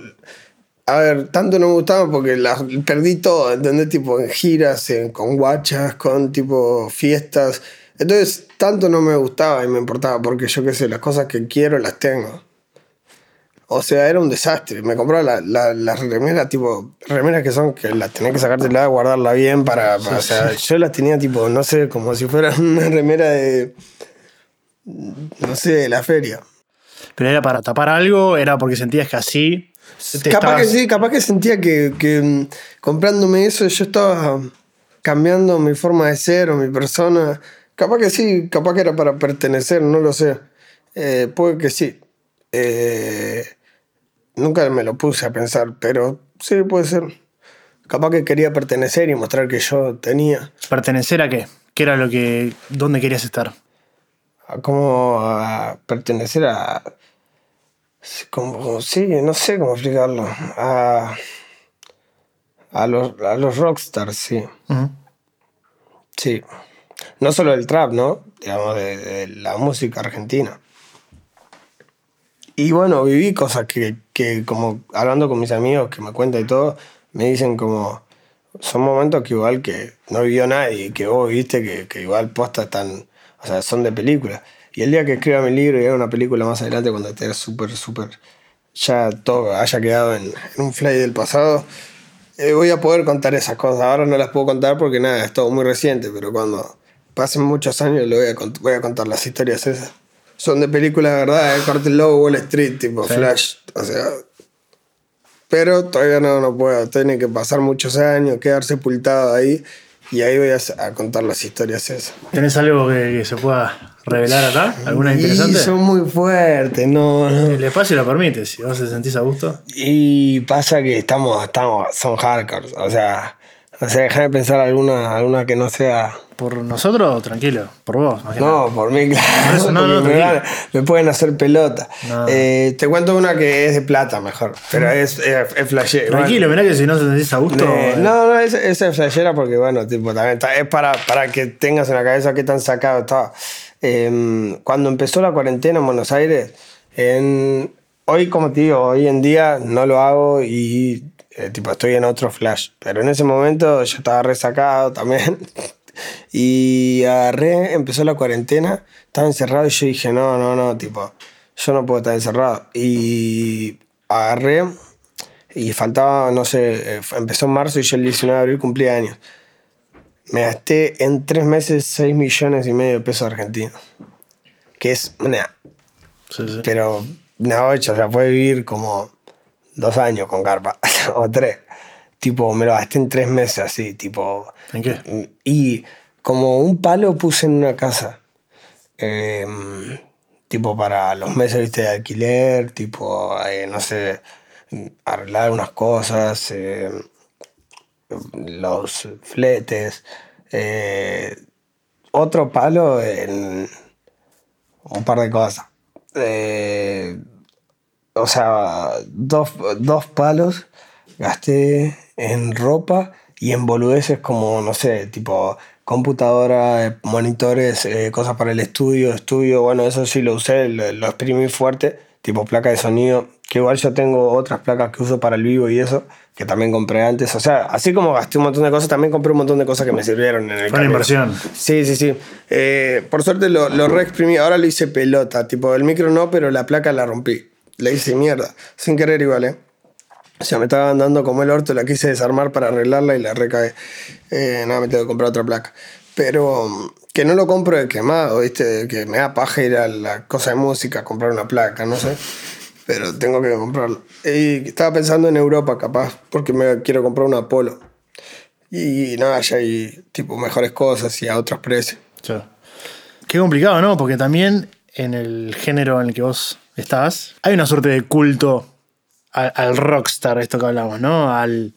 A ver, tanto no me gustaba porque las perdí todo, ¿entendés? Tipo en giras, con guachas, con tipo fiestas. Entonces, tanto no me gustaba y me importaba porque yo qué sé, las cosas que quiero las tengo. O sea, era un desastre. Me compraba las remeras, tipo, remeras que las tenés que sacártelas, guardarla bien para sí, o sea, sí. Yo las tenía tipo, no sé, como si fuera una remera de, no sé, de la feria. ¿Pero era para tapar algo? ¿Era porque sentías que así...? Capaz que sí, capaz que sentía que comprándome eso yo estaba cambiando mi forma de ser o mi persona. Capaz que sí, capaz que era para pertenecer, no lo sé. Puede que sí. Nunca me lo puse a pensar, pero sí, puede ser. Capaz que quería pertenecer y mostrar que yo tenía. ¿Pertenecer a qué? ¿Qué era lo que... ¿Dónde querías estar? Como a pertenecer a... Como, sí, no sé cómo explicarlo. A los rockstars, sí. Uh-huh. Sí. No solo del trap, ¿no? Digamos, de la música argentina. Y bueno, viví cosas que como hablando con mis amigos que me cuentan y todo, me dicen como... Son momentos que igual que no vivió nadie, que vos viste que igual posta están... O sea, son de películas. Y el día que escriba mi libro y haga una película más adelante cuando esté súper, súper ya todo haya quedado en un fly del pasado, voy a poder contar esas cosas. Ahora no las puedo contar porque nada, es todo muy reciente, pero cuando pasen muchos años lo voy a contar las historias esas. Son de películas de verdad, Cartel Lobo, Wall Street, tipo sí. Flash, o sea... Pero todavía no puedo, tiene que pasar muchos años, quedar sepultado ahí, y ahí voy a contar las historias esas. ¿Tenés algo que se pueda revelar acá? ¿Alguna interesante? Y son muy fuertes, no. El espacio lo permite, si vos te sentís a gusto. Y pasa que son hardcore, o sea, dejá de pensar alguna que no sea... ¿Por nosotros? Tranquilo. ¿Por vos? Imagínate. No, por mí, claro. Eso, no, me pueden hacer pelota. No. Te cuento una que es de plata mejor, pero es flashera. Tranquilo, mirá que si no se sentís a gusto... No, esa es flashera porque, bueno, tipo, también es para que tengas en la cabeza qué tan sacado estaba. Cuando empezó la cuarentena en Buenos Aires, hoy, como te digo, hoy en día no lo hago y... estoy en otro flash, pero en ese momento yo estaba resacado también y empezó la cuarentena, estaba encerrado y yo dije no, yo no puedo estar encerrado, y agarré y faltaba, no sé, empezó en marzo y yo el 19 de abril cumplía años. Me gasté en 3 meses 6,5 millones de pesos argentinos, que es una sí. Pero una ocho, o sea, puede vivir como 2 años con carpa, o 3. Tipo, me lo gasté en 3 meses así, tipo... ¿En qué? Y como un palo puse en una casa. Tipo para los meses, viste, de alquiler, tipo, no sé, arreglar unas cosas, los fletes. Otro palo en un par de cosas. O sea, dos palos gasté en ropa y en boludeces como, no sé, tipo computadora, monitores, cosas para el estudio. Bueno, eso sí lo usé, lo exprimí fuerte, tipo placa de sonido, que igual yo tengo otras placas que uso para el vivo y eso, que también compré antes. O sea, así como gasté un montón de cosas, también compré un montón de cosas que me sirvieron en el cambio. Fue una inversión. Sí. Por suerte lo reexprimí, ahora lo hice pelota, tipo el micro no, pero la placa la rompí. La hice mierda, sin querer igual, O sea, me estaba andando como el orto, la quise desarmar para arreglarla y la recagué. Me tengo que comprar otra placa. Pero que no lo compro de quemado, ¿viste? Que me da paja ir a la cosa de música, comprar una placa, no sé. Pero tengo que comprarla. Y estaba pensando en Europa, capaz, porque me quiero comprar una Polo. Y nada, ya hay tipo mejores cosas y a otros precios. Sí. Qué complicado, ¿no? Porque también en el género en el que vos... estás. Hay una suerte de culto al rockstar, esto que hablamos, ¿no? Al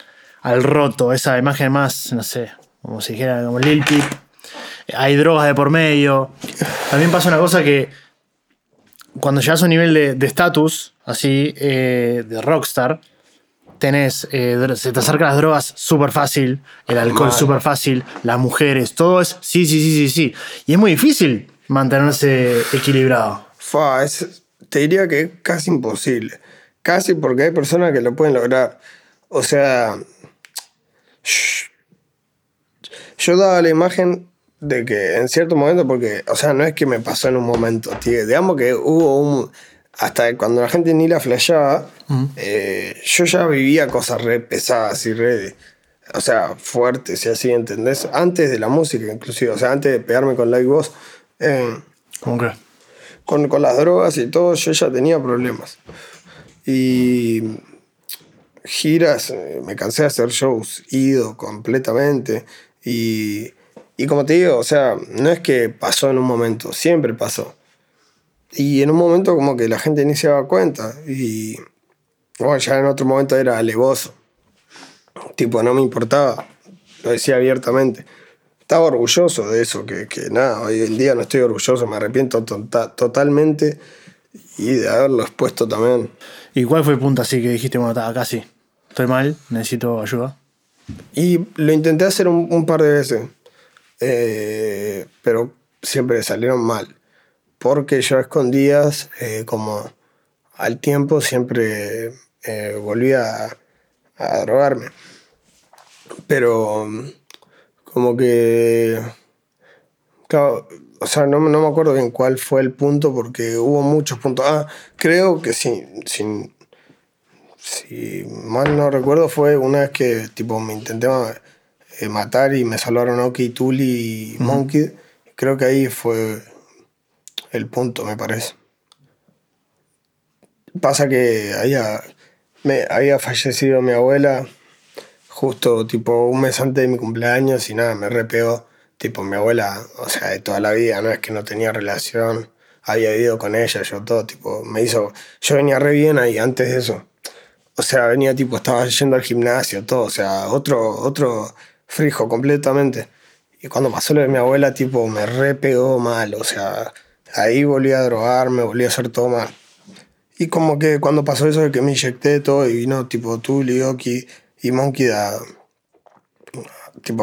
roto, esa imagen más, no sé, como si dijera, como Lil Peep. Hay drogas de por medio. También pasa una cosa que cuando llegas a un nivel de estatus, así, de rockstar, se te acercan las drogas súper fácil, el alcohol súper fácil, las mujeres, todo es sí. Y es muy difícil mantenerse equilibrado. Te diría que es casi imposible. Casi, porque hay personas que lo pueden lograr. O sea, yo daba la imagen de que en cierto momento, porque, o sea, no es que me pasó en un momento, tío. Digamos que hubo hasta cuando la gente ni la flasheaba, yo ya vivía cosas re pesadas y re... O sea, fuertes y así, ¿entendés? Antes de la música, inclusive. O sea, antes de pegarme con Lake Boss. ¿Cómo que? Con las drogas y todo, yo ya tenía problemas. Y giras, me cansé de hacer shows, ido completamente. Y como te digo, o sea, no es que pasó en un momento, siempre pasó. Y en un momento como que la gente ni se daba cuenta. Y bueno, ya en otro momento era alevoso. Tipo, no me importaba, lo decía abiertamente. Estaba orgulloso de eso, que nada, hoy en día no estoy orgulloso, me arrepiento totalmente y de haberlo expuesto también. ¿Y cuál fue el punto así que dijiste, bueno, acá sí, estoy mal, necesito ayuda? Y lo intenté hacer un par de veces, pero siempre salieron mal, porque yo a escondidas, como al tiempo, siempre volví a drogarme. Pero... como que, claro, o sea, no me acuerdo bien cuál fue el punto porque hubo muchos puntos. Creo que sin si mal no recuerdo, fue una vez que tipo me intenté matar y me salvaron Oki, Tuli y Monkey. Creo que ahí fue el punto, me parece. Pasa que había fallecido mi abuela justo tipo un mes antes de mi cumpleaños y nada, me repegó. Tipo, mi abuela, o sea, de toda la vida, no es que no tenía relación, había vivido con ella, yo todo, tipo, me hizo... Yo venía re bien ahí antes de eso. O sea, venía tipo, estaba yendo al gimnasio, todo, o sea, otro frijo completamente. Y cuando pasó lo de mi abuela, tipo, me re pegó mal, o sea, ahí volví a drogarme, volví a hacer todo mal. Y como que cuando pasó eso de que me inyecté todo y vino, tipo, Tuli, Oki y Monkey a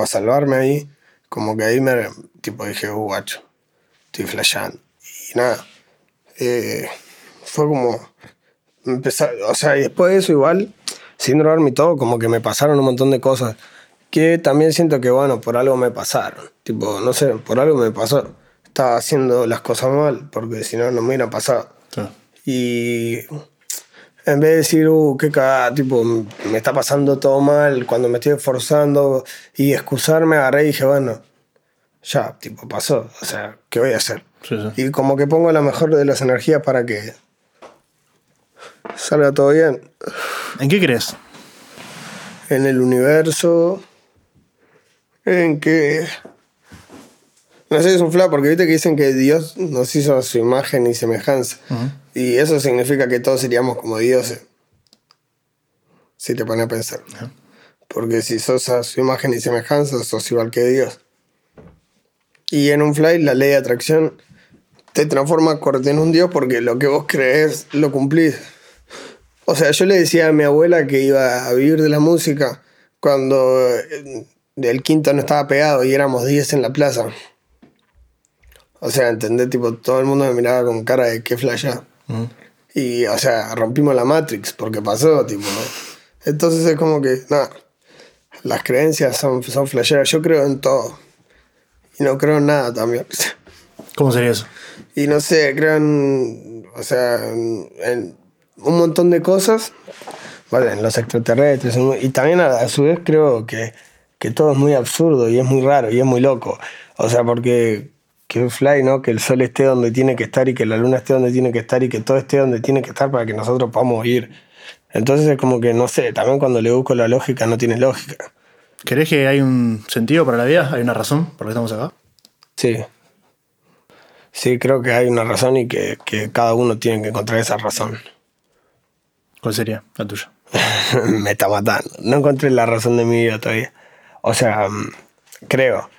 salvarme ahí, como que ahí me tipo, dije, guacho, estoy flasheando. Y nada, fue como... o sea, y después de eso igual, sin drogarme y todo, como que me pasaron un montón de cosas que también siento que, bueno, por algo me pasaron. Tipo, no sé, por algo me pasó. Estaba haciendo las cosas mal, porque si no, no me hubieran pasado. Sí. Y en vez de decir, qué cagada, tipo, me está pasando todo mal, cuando me estoy esforzando y excusarme, agarré y dije, bueno, ya, tipo, pasó. O sea, ¿qué voy a hacer? Sí. Y como que pongo la mejor de las energías para que salga todo bien. ¿En qué crees? En el universo. En que... No sé, es un fla, porque viste que dicen que Dios nos hizo a su imagen y semejanza. Uh-huh. Y eso significa que todos seríamos como dioses. Si te pones a pensar. Uh-huh. Porque si sos a su imagen y semejanza, sos igual que Dios. Y en un fly, la ley de atracción te transforma en un dios porque lo que vos creés lo cumplís. O sea, yo le decía a mi abuela que iba a vivir de la música cuando el quinto no estaba pegado y éramos 10 en la plaza. O sea, ¿entendés? Tipo, todo el mundo me miraba con cara de qué flashá. Uh-huh. Y, o sea, rompimos la Matrix porque pasó, tipo. Entonces es como que, nada, las creencias son flasheras. Yo creo en todo. Y no creo en nada también. ¿Cómo sería eso? Y no sé, creo en... O sea, en un montón de cosas. Vale, en los extraterrestres. Y también a su vez creo que todo es muy absurdo y es muy raro y es muy loco. O sea, porque... Que un fly, ¿no? Que el sol esté donde tiene que estar y que la luna esté donde tiene que estar y que todo esté donde tiene que estar para que nosotros podamos ir. Entonces es como que, no sé, también cuando le busco la lógica no tiene lógica. ¿Crees que hay un sentido para la vida? ¿Hay una razón por la que estamos acá? Sí. Sí, creo que hay una razón y que cada uno tiene que encontrar esa razón. ¿Cuál sería la tuya? Me está matando. No encontré la razón de mi vida todavía. O sea, creo...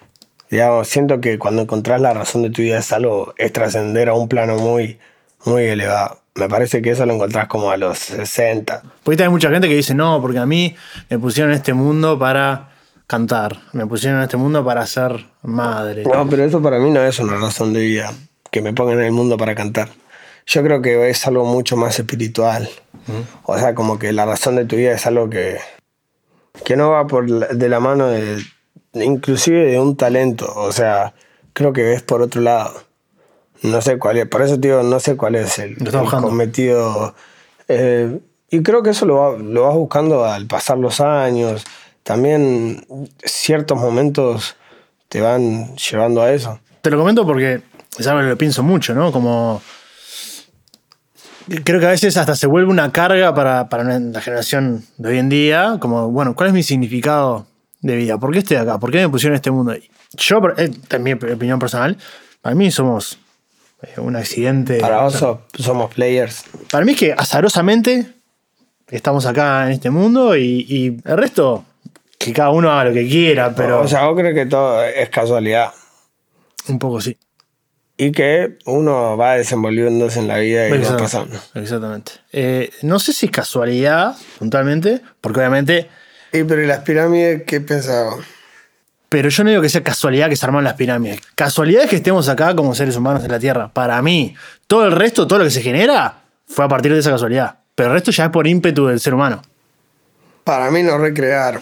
Digamos, siento que cuando encontrás la razón de tu vida es algo, es trascender a un plano muy, muy elevado. Me parece que eso lo encontrás como a los 60. Porque hay mucha gente que dice, no, porque a mí me pusieron en este mundo para cantar. Me pusieron en este mundo para ser madre. No, pero eso para mí no es una razón de vida, que me pongan en el mundo para cantar. Yo creo que es algo mucho más espiritual. O sea, como que la razón de tu vida es algo que no va de la mano de... Inclusive de un talento, o sea, creo que es por otro lado. No sé cuál es, por eso te digo, no sé cuál es el cometido. Y creo que eso lo vas buscando al pasar los años. También ciertos momentos te van llevando a eso. Te lo comento porque es algo que lo pienso mucho, ¿no? Como... Creo que a veces hasta se vuelve una carga para la generación de hoy en día. Como, bueno, ¿cuál es mi significado de vida? ¿Por qué estoy acá? ¿Por qué me pusieron en este mundo? Yo, en mi opinión personal, para mí somos un accidente. Para vos somos players. Para mí es que azarosamente estamos acá en este mundo y el resto, que cada uno haga lo que quiera, pero... O sea, vos crees que todo es casualidad. Un poco sí. Y que uno va desenvolviéndose en la vida y va pasando. Exactamente. No sé si es casualidad, puntualmente, porque obviamente... Pero ¿y las pirámides qué pensaba? Pero yo no digo que sea casualidad que se armaron las pirámides. Casualidad es que estemos acá como seres humanos en la Tierra. Para mí, todo el resto, todo lo que se genera, fue a partir de esa casualidad. Pero el resto ya es por ímpetu del ser humano. Para mí no recrear.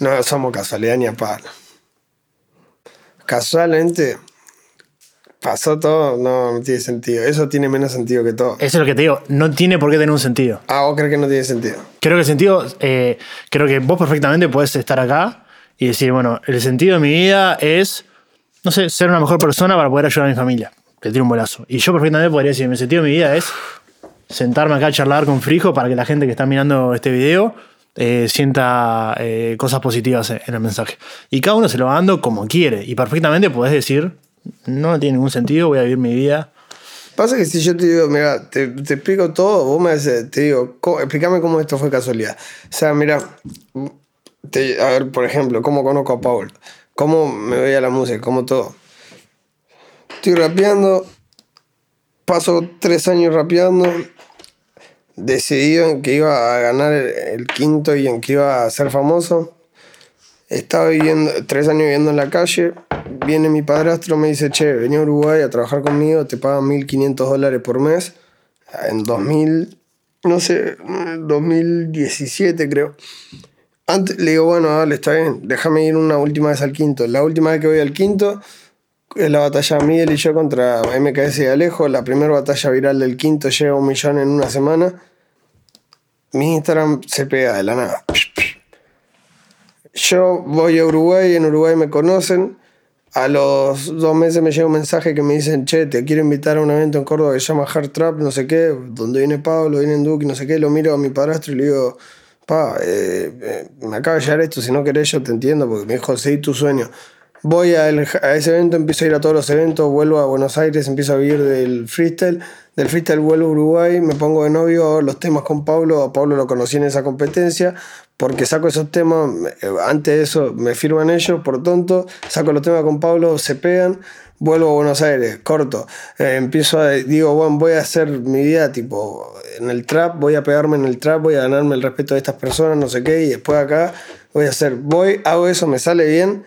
No somos casualidad ni a par. Casualmente, pasó todo, no tiene sentido. Eso tiene menos sentido que todo. Eso es lo que te digo, no tiene por qué tener un sentido. Ah, vos crees que no tiene sentido. Creo que el sentido, creo que vos perfectamente podés estar acá y decir, bueno, el sentido de mi vida es, no sé, ser una mejor persona para poder ayudar a mi familia. Le tiro un bolazo. Y yo perfectamente podría decir, el sentido de mi vida es sentarme acá a charlar con Frijo para que la gente que está mirando este video sienta cosas positivas en el mensaje. Y cada uno se lo va dando como quiere. Y perfectamente podés decir, no tiene ningún sentido, voy a vivir mi vida. Pasa que si yo te digo, mira, te explico todo, vos me decís, te digo, explícame cómo esto fue casualidad. O sea, mira, a ver, por ejemplo, cómo conozco a Paulo, cómo me veía la música, cómo todo. Estoy rapeando, paso 3 años rapeando, decidido en que iba a ganar el quinto y en que iba a ser famoso. Estaba viviendo, 3 años viviendo en la calle. Viene mi padrastro, me dice, che, vení a Uruguay a trabajar conmigo, te pagan $1.500 por mes. En 2017 creo. Antes, le digo, bueno, dale, está bien, déjame ir una última vez al quinto. La última vez que voy al quinto es la batalla Miguel y yo contra MKS y Alejo, la primera batalla viral del quinto, llega a 1.000.000 en una semana. Mi Instagram se pega de la nada. Yo voy a Uruguay, en Uruguay me conocen. A los 2 meses me llega un mensaje que me dicen, che, te quiero invitar a un evento en Córdoba que se llama Hard Trap, no sé qué, donde viene Pablo, viene Duki, no sé qué. Lo miro a mi padrastro y le digo, pa, me acaba de llegar esto, si no querés yo te entiendo, porque me dijo, seguí tu sueño. Voy a ese evento, empiezo a ir a todos los eventos, vuelvo a Buenos Aires, empiezo a vivir del freestyle vuelvo a Uruguay, me pongo de novio, hago los temas con Pablo, a Pablo lo conocí en esa competencia, porque saco esos temas, antes de eso me firman ellos, por tonto, saco los temas con Pablo, se pegan, vuelvo a Buenos Aires, corto, digo, bueno, voy a hacer mi vida tipo en el trap, voy a pegarme en el trap, voy a ganarme el respeto de estas personas, no sé qué, y después acá hago eso, me sale bien.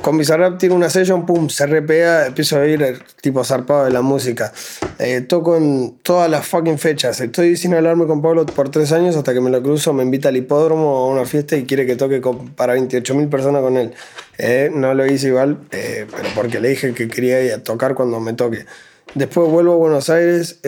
Con Bizarrap tiro una session, pum, se repea, empiezo a ir tipo zarpado de la música. Toco en todas las fucking fechas. Estoy sin hablarme con Pablo por 3 años hasta que me lo cruzo, me invita al hipódromo a una fiesta y quiere que toque para 28.000 personas con él. No lo hice igual, pero porque le dije que quería ir a tocar cuando me toque. Después vuelvo a Buenos Aires,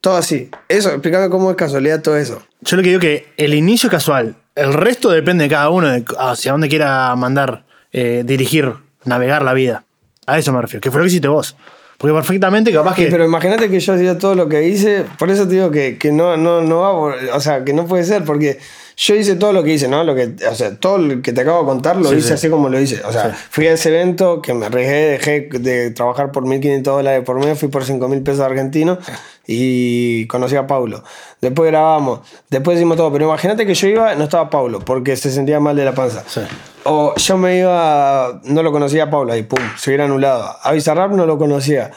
todo así. Eso, explícame cómo es casualidad todo eso. Yo lo que digo que el inicio es casual. El resto depende de cada uno, de hacia dónde quiera mandar, dirigir, navegar la vida. A eso me refiero, que fue lo que hiciste vos. Porque perfectamente capaz que... Pero imagínate que yo hacía todo lo que hice, por eso te digo que no va, o sea, que no puede ser, porque yo hice todo lo que hice, ¿no? O sea, todo lo que te acabo de contar lo hice así como lo hice. O sea, fui a ese evento que me arriesgué, dejé de trabajar por $1.500 por mes, fui por $5.000 argentinos y conocí a Paulo. Después grabamos, después hicimos todo, pero imagínate que yo iba, no estaba Paulo, porque se sentía mal de la panza. Sí. O yo me iba, no lo conocía a Paulo y pum, se hubiera anulado. A Bizarrap no lo conocía.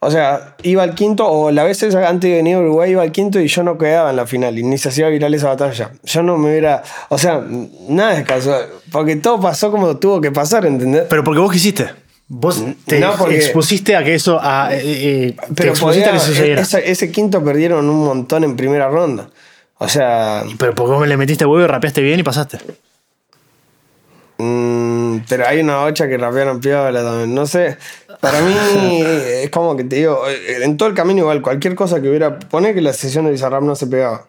O sea, iba al quinto, o la vez antes de venir a Uruguay iba al quinto y yo no quedaba en la final, y ni se hacía viral esa batalla. Yo no me hubiera... O sea, nada es casual, porque todo pasó como tuvo que pasar, ¿entendés? Pero porque vos quisiste. Vos te expusiste a que eso... pero podía, que sucediera. Ese quinto perdieron un montón en primera ronda. O sea... Pero porque vos me le metiste huevo y rapeaste bien y pasaste. Pero hay una ocha que rapearon piola también, no sé. Para mí es como que te digo, en todo el camino igual, cualquier cosa que hubiera... Pone que la sesión de Bizarrap no se pegaba.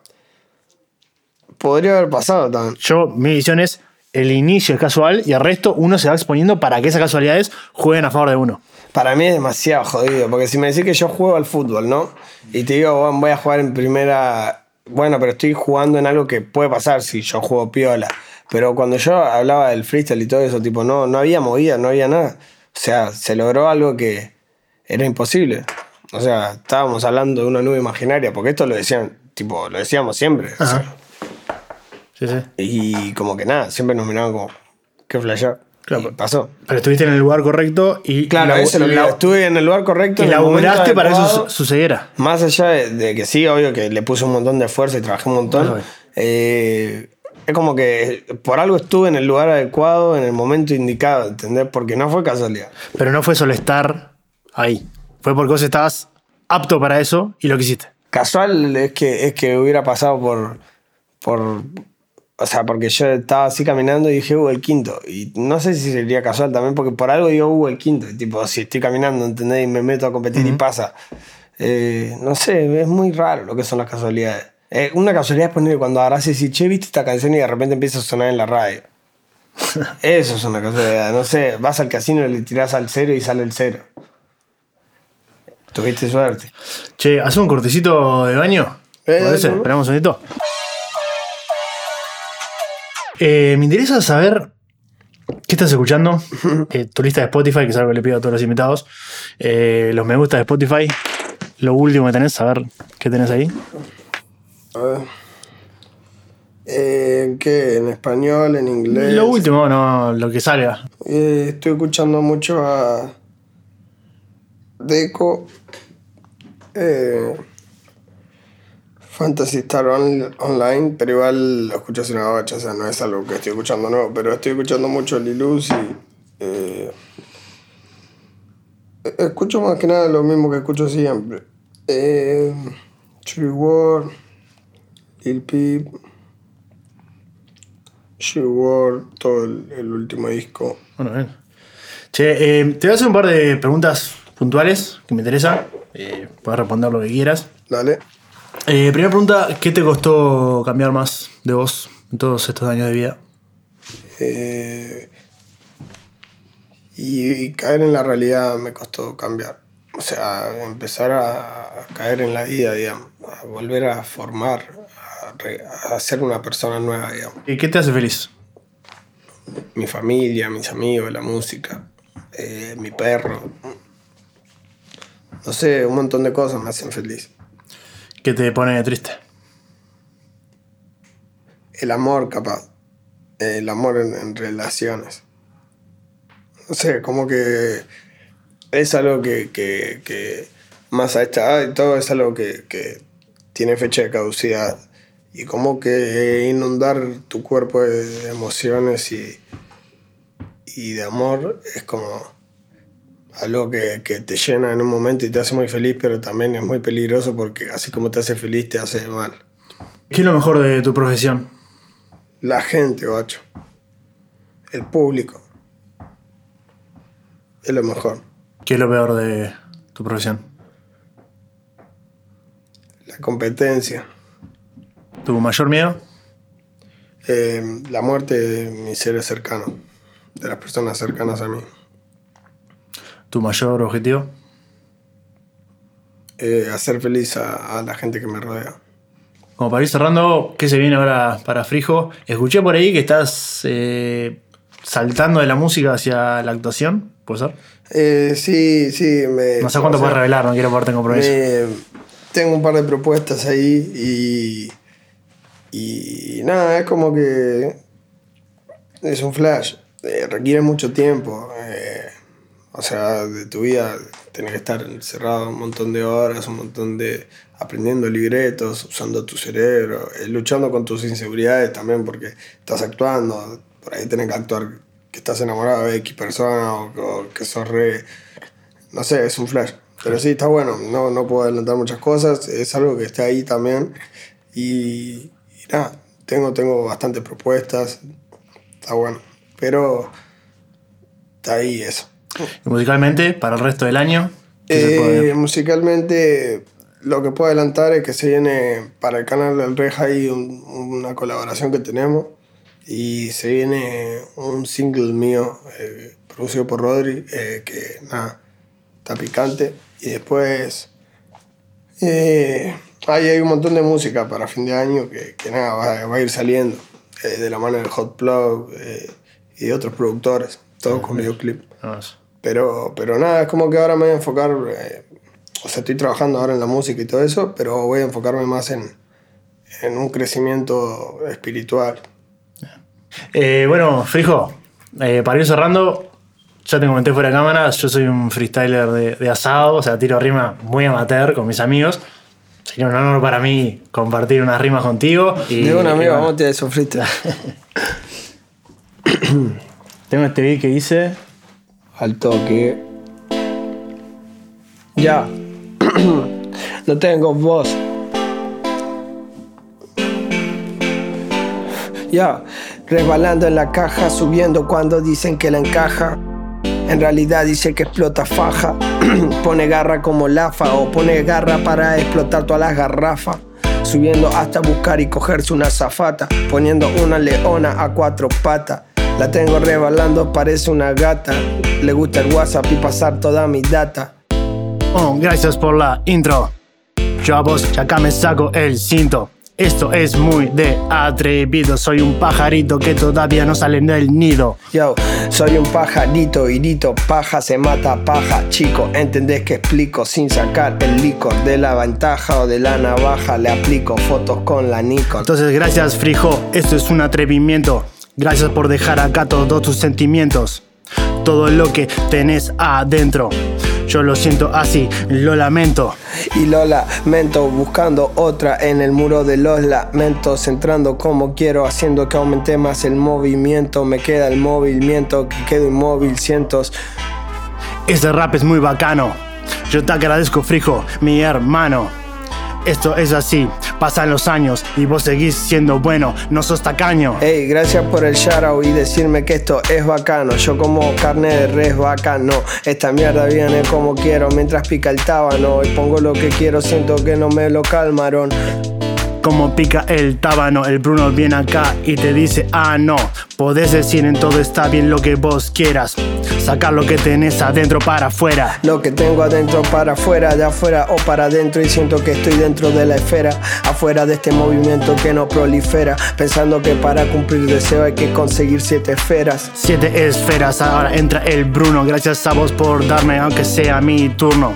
Podría haber pasado también. Mi visión es, el inicio es casual y el resto uno se va exponiendo para que esas casualidades jueguen a favor de uno. Para mí es demasiado jodido, porque si me decís que yo juego al fútbol, ¿no? Y te digo, bueno, voy a jugar en primera... Bueno, pero estoy jugando en algo que puede pasar si yo juego piola. Pero cuando yo hablaba del freestyle y todo eso, tipo, no había movida, no había nada. O sea, se logró algo que era imposible. O sea, estábamos hablando de una nube imaginaria, porque esto lo decíamos siempre. O sea. Sí. Y como que nada, siempre nos miraban como, qué flashear. Claro, pasó. Pero estuviste en el lugar correcto y... Claro, estuve en el lugar correcto y laburaste para que eso sucediera. Más allá de que sí, obvio que le puse un montón de esfuerzo y trabajé un montón. Bueno, es como que por algo estuve en el lugar adecuado, en el momento indicado, ¿entendés? Porque no fue casualidad. Pero no fue solo estar ahí. Fue porque vos estabas apto para eso y lo que hiciste. Casual es que hubiera pasado por O sea, porque yo estaba así caminando y dije, el quinto. Y no sé si sería casual también, porque por algo digo, el quinto. Y tipo, si estoy caminando, ¿entendés? Y me meto a competir y pasa. No sé, es muy raro lo que son las casualidades. Una casualidad es poner cuando agarrás y decís, che, ¿viste esta canción? Y de repente empieza a sonar en la radio. Eso es una casualidad. No sé, vas al casino, le tirás al cero y sale el cero. Tuviste suerte. Che, ¿hacés un cortecito de baño? ¿Puede ser? Esperamos un momento. Me interesa saber qué estás escuchando, tu lista de Spotify, que es algo que le pido a todos los invitados, los me gusta de Spotify, lo último que tenés, saber qué tenés ahí. A ver. ¿Qué? ¿En español? ¿En inglés? Lo último, no, lo que salga. Estoy escuchando mucho a Deco, Fantasy Star Online, pero igual lo escucho sin una bacha, o sea, no es algo que estoy escuchando nuevo, pero estoy escuchando mucho Liluz y escucho más que nada lo mismo que escucho siempre. Tree World, Lil Peep, She World, todo el último disco. Bueno, bien. Che, te voy a hacer un par de preguntas puntuales que me interesan. Puedes responder lo que quieras. Dale. Primera pregunta, ¿qué te costó cambiar más de vos en todos estos años de vida? Y caer en la realidad me costó cambiar. O sea, empezar a caer en la vida, digamos. A volver a formar, a ser una persona nueva, digamos. ¿Y qué te hace feliz? Mi familia, mis amigos, la música, mi perro. No sé, un montón de cosas me hacen feliz. ¿Qué te pone triste? El amor, capaz. El amor en relaciones. No sé, como que es algo que más a esta edad y todo, es algo que tiene fecha de caducidad. Y como que inundar tu cuerpo de emociones y de amor es como algo que te llena en un momento y te hace muy feliz, pero también es muy peligroso porque así como te hace feliz, te hace mal. ¿Qué es lo mejor de tu profesión? La gente, guacho. El público. Es lo mejor. ¿Qué es lo peor de tu profesión? La competencia. ¿Tu mayor miedo? La muerte de mis seres cercanos, de las personas cercanas a mí. ¿Tu mayor objetivo? Hacer feliz a la gente que me rodea. Como para ir cerrando, ¿qué se viene ahora para Frijo? Escuché por ahí que estás saltando de la música hacia la actuación, ¿puede ser? Sí. No sé cuánto puedes revelar, no quiero ponerte en compromiso. Tengo un par de propuestas ahí y nada, es como que es un flash. Requiere mucho tiempo. O sea, de tu vida tenés que estar encerrado un montón de horas, un montón de aprendiendo libretos, usando tu cerebro, luchando con tus inseguridades también porque estás actuando. Por ahí tenés que actuar que estás enamorado de X persona o que sos re... No sé, es un flash. Pero sí, está bueno. No puedo adelantar muchas cosas. Es algo que está ahí también. Y nada, tengo bastantes propuestas. Está bueno. Pero está ahí eso. ¿Y musicalmente, para el resto del año? Musicalmente, lo que puedo adelantar es que se viene para el canal del Reja ahí una colaboración que tenemos y se viene un single mío producido por Rodri que nada, está picante y después hay un montón de música para fin de año que nada, va a ir saliendo de la mano del Hot Plug y de otros productores, todos con videoclip. Pero nada, es como que ahora me voy a enfocar, o sea, estoy trabajando ahora en la música y todo eso, pero voy a enfocarme más en un crecimiento espiritual. Bueno, Frijo, para ir cerrando, ya te comenté fuera de cámara, yo soy un freestyler de asado, o sea, tiro rimas muy amateur con mis amigos. Sería un honor para mí compartir unas rimas contigo. Digo un amigo, vamos a tirar esos freestyles. Tengo este beat que hice... Al toque. Ya. No tengo voz. Rebalando en la caja, subiendo cuando dicen que la encaja. En realidad dice que explota faja. Pone garra como lafa, o pone garra para explotar todas las garrafas. Subiendo hasta buscar y cogerse una azafata, poniendo una leona a cuatro patas. La tengo rebalando, parece una gata. Le gusta el WhatsApp y pasar toda mi data. Oh, gracias por la intro. Yo a vos ya acá me saco el cinto. Esto es muy de atrevido. Soy un pajarito que todavía no sale del nido. Yo, soy un pajarito, irito, paja se mata, paja, chico. ¿Entendés que explico? Sin sacar el licor de la ventaja o de la navaja, le aplico fotos con la Nico. Entonces gracias, frijo, esto es un atrevimiento. Gracias por dejar acá todos tus sentimientos, todo lo que tenés adentro. Yo lo siento así, lo lamento. Y lo lamento, buscando otra en el muro de los lamentos. Entrando como quiero, haciendo que aumente más el movimiento. Me queda el movimiento, que quedo inmóvil cientos. Este rap es muy bacano. Yo te agradezco, frijo, mi hermano. Esto es así, pasan los años y vos seguís siendo bueno, no sos tacaño. Ey, gracias por el shoutout y decirme que esto es bacano. Yo como carne de res bacano. Esta mierda viene como quiero mientras pica el tábano. Y pongo lo que quiero, siento que no me lo calmaron. Como pica el tábano, el Bruno viene acá y te dice, ah no. Podés decir en todo está bien lo que vos quieras. Sacar lo que tenés adentro para afuera. Lo que tengo adentro para afuera, de afuera o para adentro. Y siento que estoy dentro de la esfera, afuera de este movimiento que no prolifera. Pensando que para cumplir deseo hay que conseguir 7 esferas. 7 esferas, ahora entra el Bruno. Gracias a vos por darme aunque sea mi turno.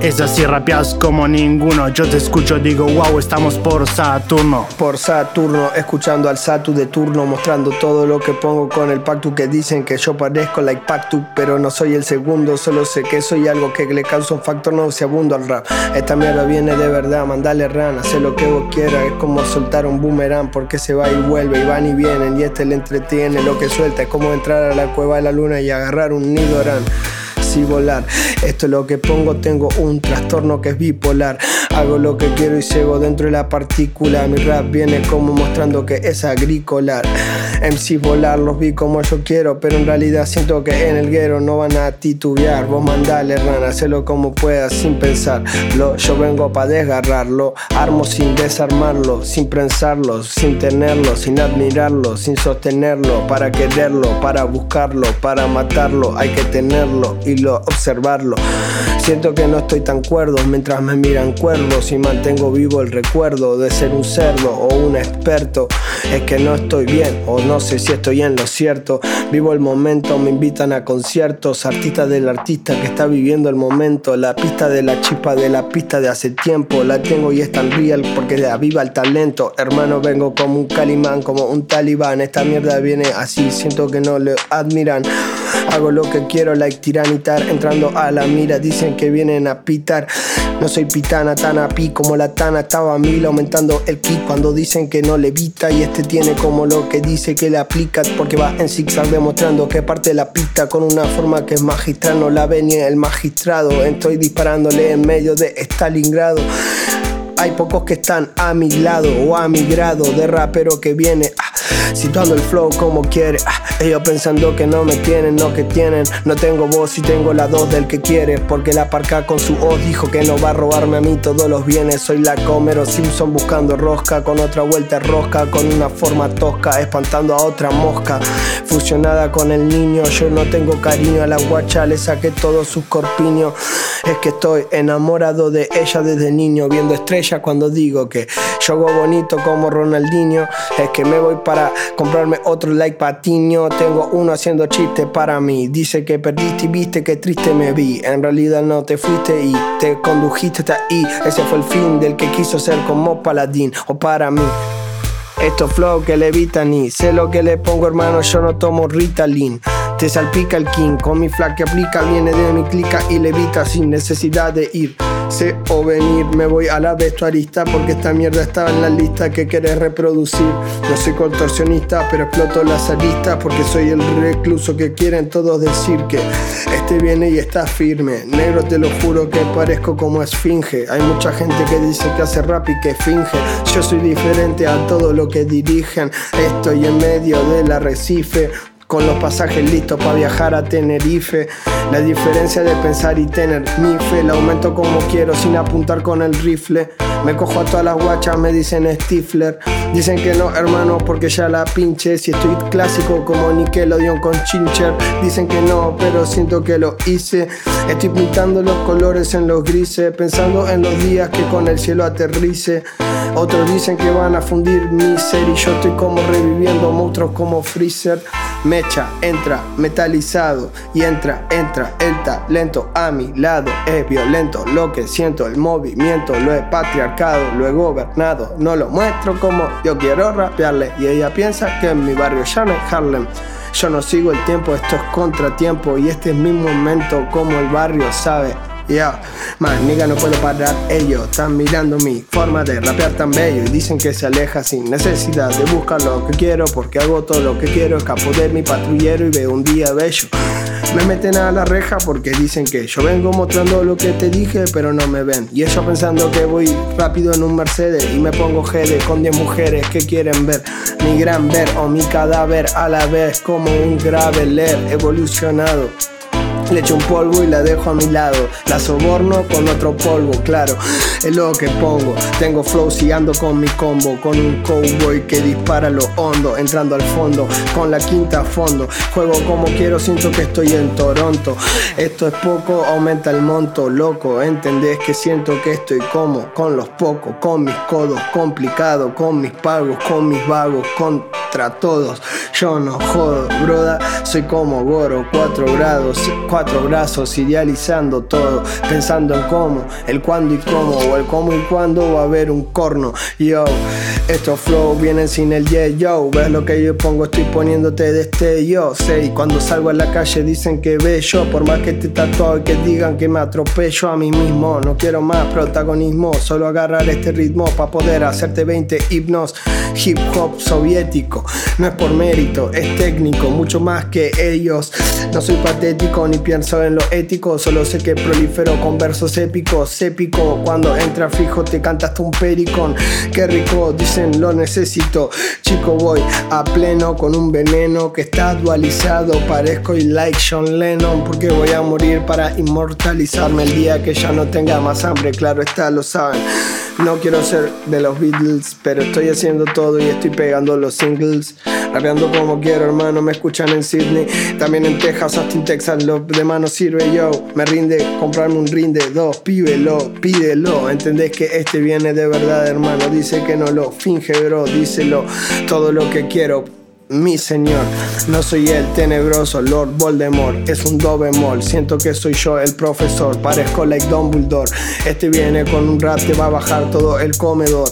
Es así, rapeas como ninguno. Yo te escucho, digo, wow, estamos por Saturno. Por Saturno, escuchando al Satu de turno. Mostrando todo lo que pongo con el Pactu. Que dicen que yo parezco like Pactu, pero no soy el segundo. Solo sé que soy algo que le causa un factor nauseabundo al rap. Esta mierda viene de verdad, mandale rana. Sé lo que vos quieras, es como soltar un boomerang. Porque se va y vuelve, y van y vienen. Y este le entretiene, lo que suelta es como entrar a la cueva de la luna y agarrar un nidorán. Y volar, esto es lo que pongo, tengo un trastorno que es bipolar. Hago lo que quiero y cego dentro de la partícula. Mi rap viene como mostrando que es agrícola. MCs volar, los vi como yo quiero, pero en realidad siento que en el guero no van a titubear. Vos mandale rana, hacelo como puedas sin pensarlo. Yo vengo pa' desgarrarlo, armo sin desarmarlo, sin pensarlo, sin tenerlo, sin admirarlo, sin sostenerlo. Para quererlo, para buscarlo, para matarlo, hay que tenerlo y observarlo. Siento que no estoy tan cuerdo mientras me miran cuervos y mantengo vivo el recuerdo de ser un cerdo o un experto. Es que no estoy bien o no sé si estoy en lo cierto. Vivo el momento, me invitan a conciertos. Artista del artista que está viviendo el momento. La pista de la chispa de la pista de hace tiempo. La tengo y es tan real porque la viva el talento. Hermano, vengo como un calimán, como un talibán. Esta mierda viene así, siento que no le admiran. Hago lo que quiero, like tiranitar. Entrando a la mira, dicen que vienen a pitar. No soy pitana, tan a pi como la tana. Estaba mil aumentando el ki cuando dicen que no levita. Y este tiene como lo que dice que le aplica. Porque va en zigzag demostrando que parte la pista con una forma que es magistral. No la ve ni el magistrado. Estoy disparándole en medio de Stalingrado. Hay pocos que están a mi lado o a mi grado de rapero que viene situando el flow como quiere. Ellos pensando que no me tienen, no que tienen. No tengo voz y tengo la dos del que quiere. Porque la parca con su hoz dijo que no va a robarme a mí todos los bienes. Soy la Homero Simpson buscando rosca, con otra vuelta rosca, con una forma tosca, espantando a otra mosca. Fusionada con el niño, yo no tengo cariño. A la guacha le saqué todos sus corpiños. Es que estoy enamorado de ella desde niño, viendo estrellas. Cuando digo que yo hago bonito como Ronaldinho, es que me voy para comprarme otro like patiño. Tengo uno haciendo chistes para mí. Dice que perdiste y viste que triste me vi. En realidad no te fuiste y te condujiste hasta ahí. Ese fue el fin del que quiso ser como Paladín o para mí. Estos flow que levitan y sé lo que le pongo, hermano, yo no tomo Ritalin. Te salpica el king, con mi flag que aplica, viene de mi clica y levita sin necesidad de ir. sé o venir. Me voy a la vestuarista porque esta mierda estaba en la lista que querés reproducir. No soy contorsionista, pero exploto las aristas porque soy el recluso que quieren todos decir que este viene y está firme. Negro, te lo juro que parezco como esfinge. Hay mucha gente que dice que hace rap y que finge. Yo soy diferente a todo lo que dirigen. Estoy en medio del arrecife, con los pasajes listos para viajar a Tenerife. La diferencia de pensar y tener mi fe, la aumento como quiero sin apuntar con el rifle. Me cojo a todas las guachas, me dicen Stifler. Dicen que no, hermano, porque ya la pinche. Si estoy clásico como Nickelodeon con Chincher. Dicen que no, pero siento que lo hice. Estoy pintando los colores en los grises, pensando en los días que con el cielo aterrice. Otros dicen que van a fundir mi ser y yo estoy como reviviendo monstruos como Freezer. Mecha, entra, metalizado, y entra, el talento a mi lado es violento, lo que siento, el movimiento, lo he patriarcado, lo he gobernado, no lo muestro como yo quiero rapearle, y ella piensa que en mi barrio ya no es Harlem. Yo no sigo el tiempo, esto es contratiempo, y este es mi momento, como el barrio sabe. Yeah. Más nigga, no puedo parar, ellos están mirando mi forma de rapear tan bello y dicen que se aleja sin necesidad de buscar lo que quiero porque hago todo lo que quiero, escapo de mi patrullero y veo un día bello. Me meten a la reja porque dicen que yo vengo mostrando lo que te dije pero no me ven, y ellos pensando que voy rápido en un Mercedes y me pongo jede con 10 mujeres que quieren ver mi gran ver o mi cadáver a la vez, como un graveler evolucionado. Le echo un polvo y la dejo a mi lado, la soborno con otro polvo, claro, es lo que pongo. Tengo flow si ando con mi combo, con un cowboy que dispara lo hondo, entrando al fondo, con la quinta a fondo. Juego como quiero, siento que estoy en Toronto. Esto es poco, aumenta el monto, loco. Entendés que siento que estoy como, con los pocos, con mis codos, complicado, con mis pagos, con mis vagos, contra todos. Yo no jodo, broda, soy como Goro, 4 grados, 4 brazos, idealizando todo, pensando en cómo, el cuándo y cómo, o el cómo y cuándo va a haber un corno. Yo, estos flows vienen sin el yeah, yo, ves lo que yo pongo, estoy poniéndote destello. Sé, y cuando salgo a la calle dicen que bello, por más que te tatuado y que digan que me atropello a mí mismo. No quiero más protagonismo, solo agarrar este ritmo para poder hacerte 20 hipnos. Hip hop soviético, no es por mérito, es técnico, mucho más que ellos. No soy patético ni pienso en lo ético, solo sé que prolifero con versos épicos, épico. Cuando entra fijo te cantaste un pericón, qué rico, dicen lo necesito. Chico voy a pleno con un veneno que está dualizado, parezco y like John Lennon, porque voy a morir para inmortalizarme el día que ya no tenga más hambre, claro está, lo saben. No quiero ser de los Beatles, pero estoy haciendo todo y estoy pegando los singles. Rapeando como quiero, hermano, me escuchan en Sydney, también en Texas, Austin, Texas, lo de mano sirve yo. Me rinde, comprarme un rinde, 2, píbelo, pídelo. Entendés que este viene de verdad, hermano, dice que no lo finge, bro, díselo, todo lo que quiero. Mi señor, no soy el tenebroso Lord Voldemort, es un do bemol. Siento que soy yo el profesor, parezco like Dumbledore. Este viene con un rap que va a bajar todo el comedor,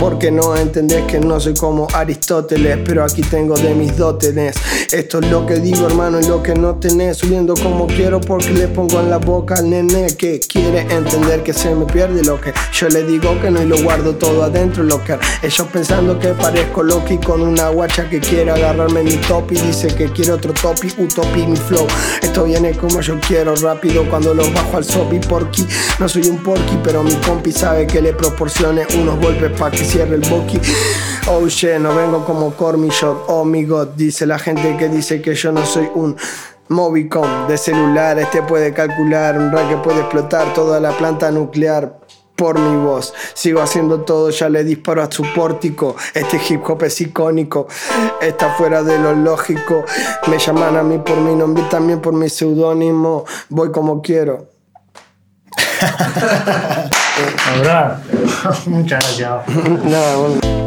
porque no entendés que no soy como Aristóteles, pero aquí tengo de mis dótenes. Esto es lo que digo, hermano, y lo que no tenés, subiendo como quiero porque le pongo en la boca al nene que quiere entender que se me pierde lo que yo le digo que no, y lo guardo todo adentro, locker. Ellos pensando que parezco Loki con una guacha que quiera agarrarme mi top y dice que quiere otro topi, utopi mi flow. Esto viene como yo quiero, rápido cuando los bajo al sopi porky. No soy un porky, pero mi compi sabe que le proporcione unos golpes pa' que cierre el boqui. Oh yeah, no vengo como Cormishot, oh mi god, dice la gente que dice que yo no soy un Movicom de celular. Este puede calcular, un rack que puede explotar toda la planta nuclear. Por mi voz, sigo haciendo todo, ya le disparo a su pórtico. Este hip hop es icónico, está fuera de lo lógico. Me llaman a mí por mi nombre y también por mi seudónimo. Voy como quiero. Muchas gracias. No, bueno.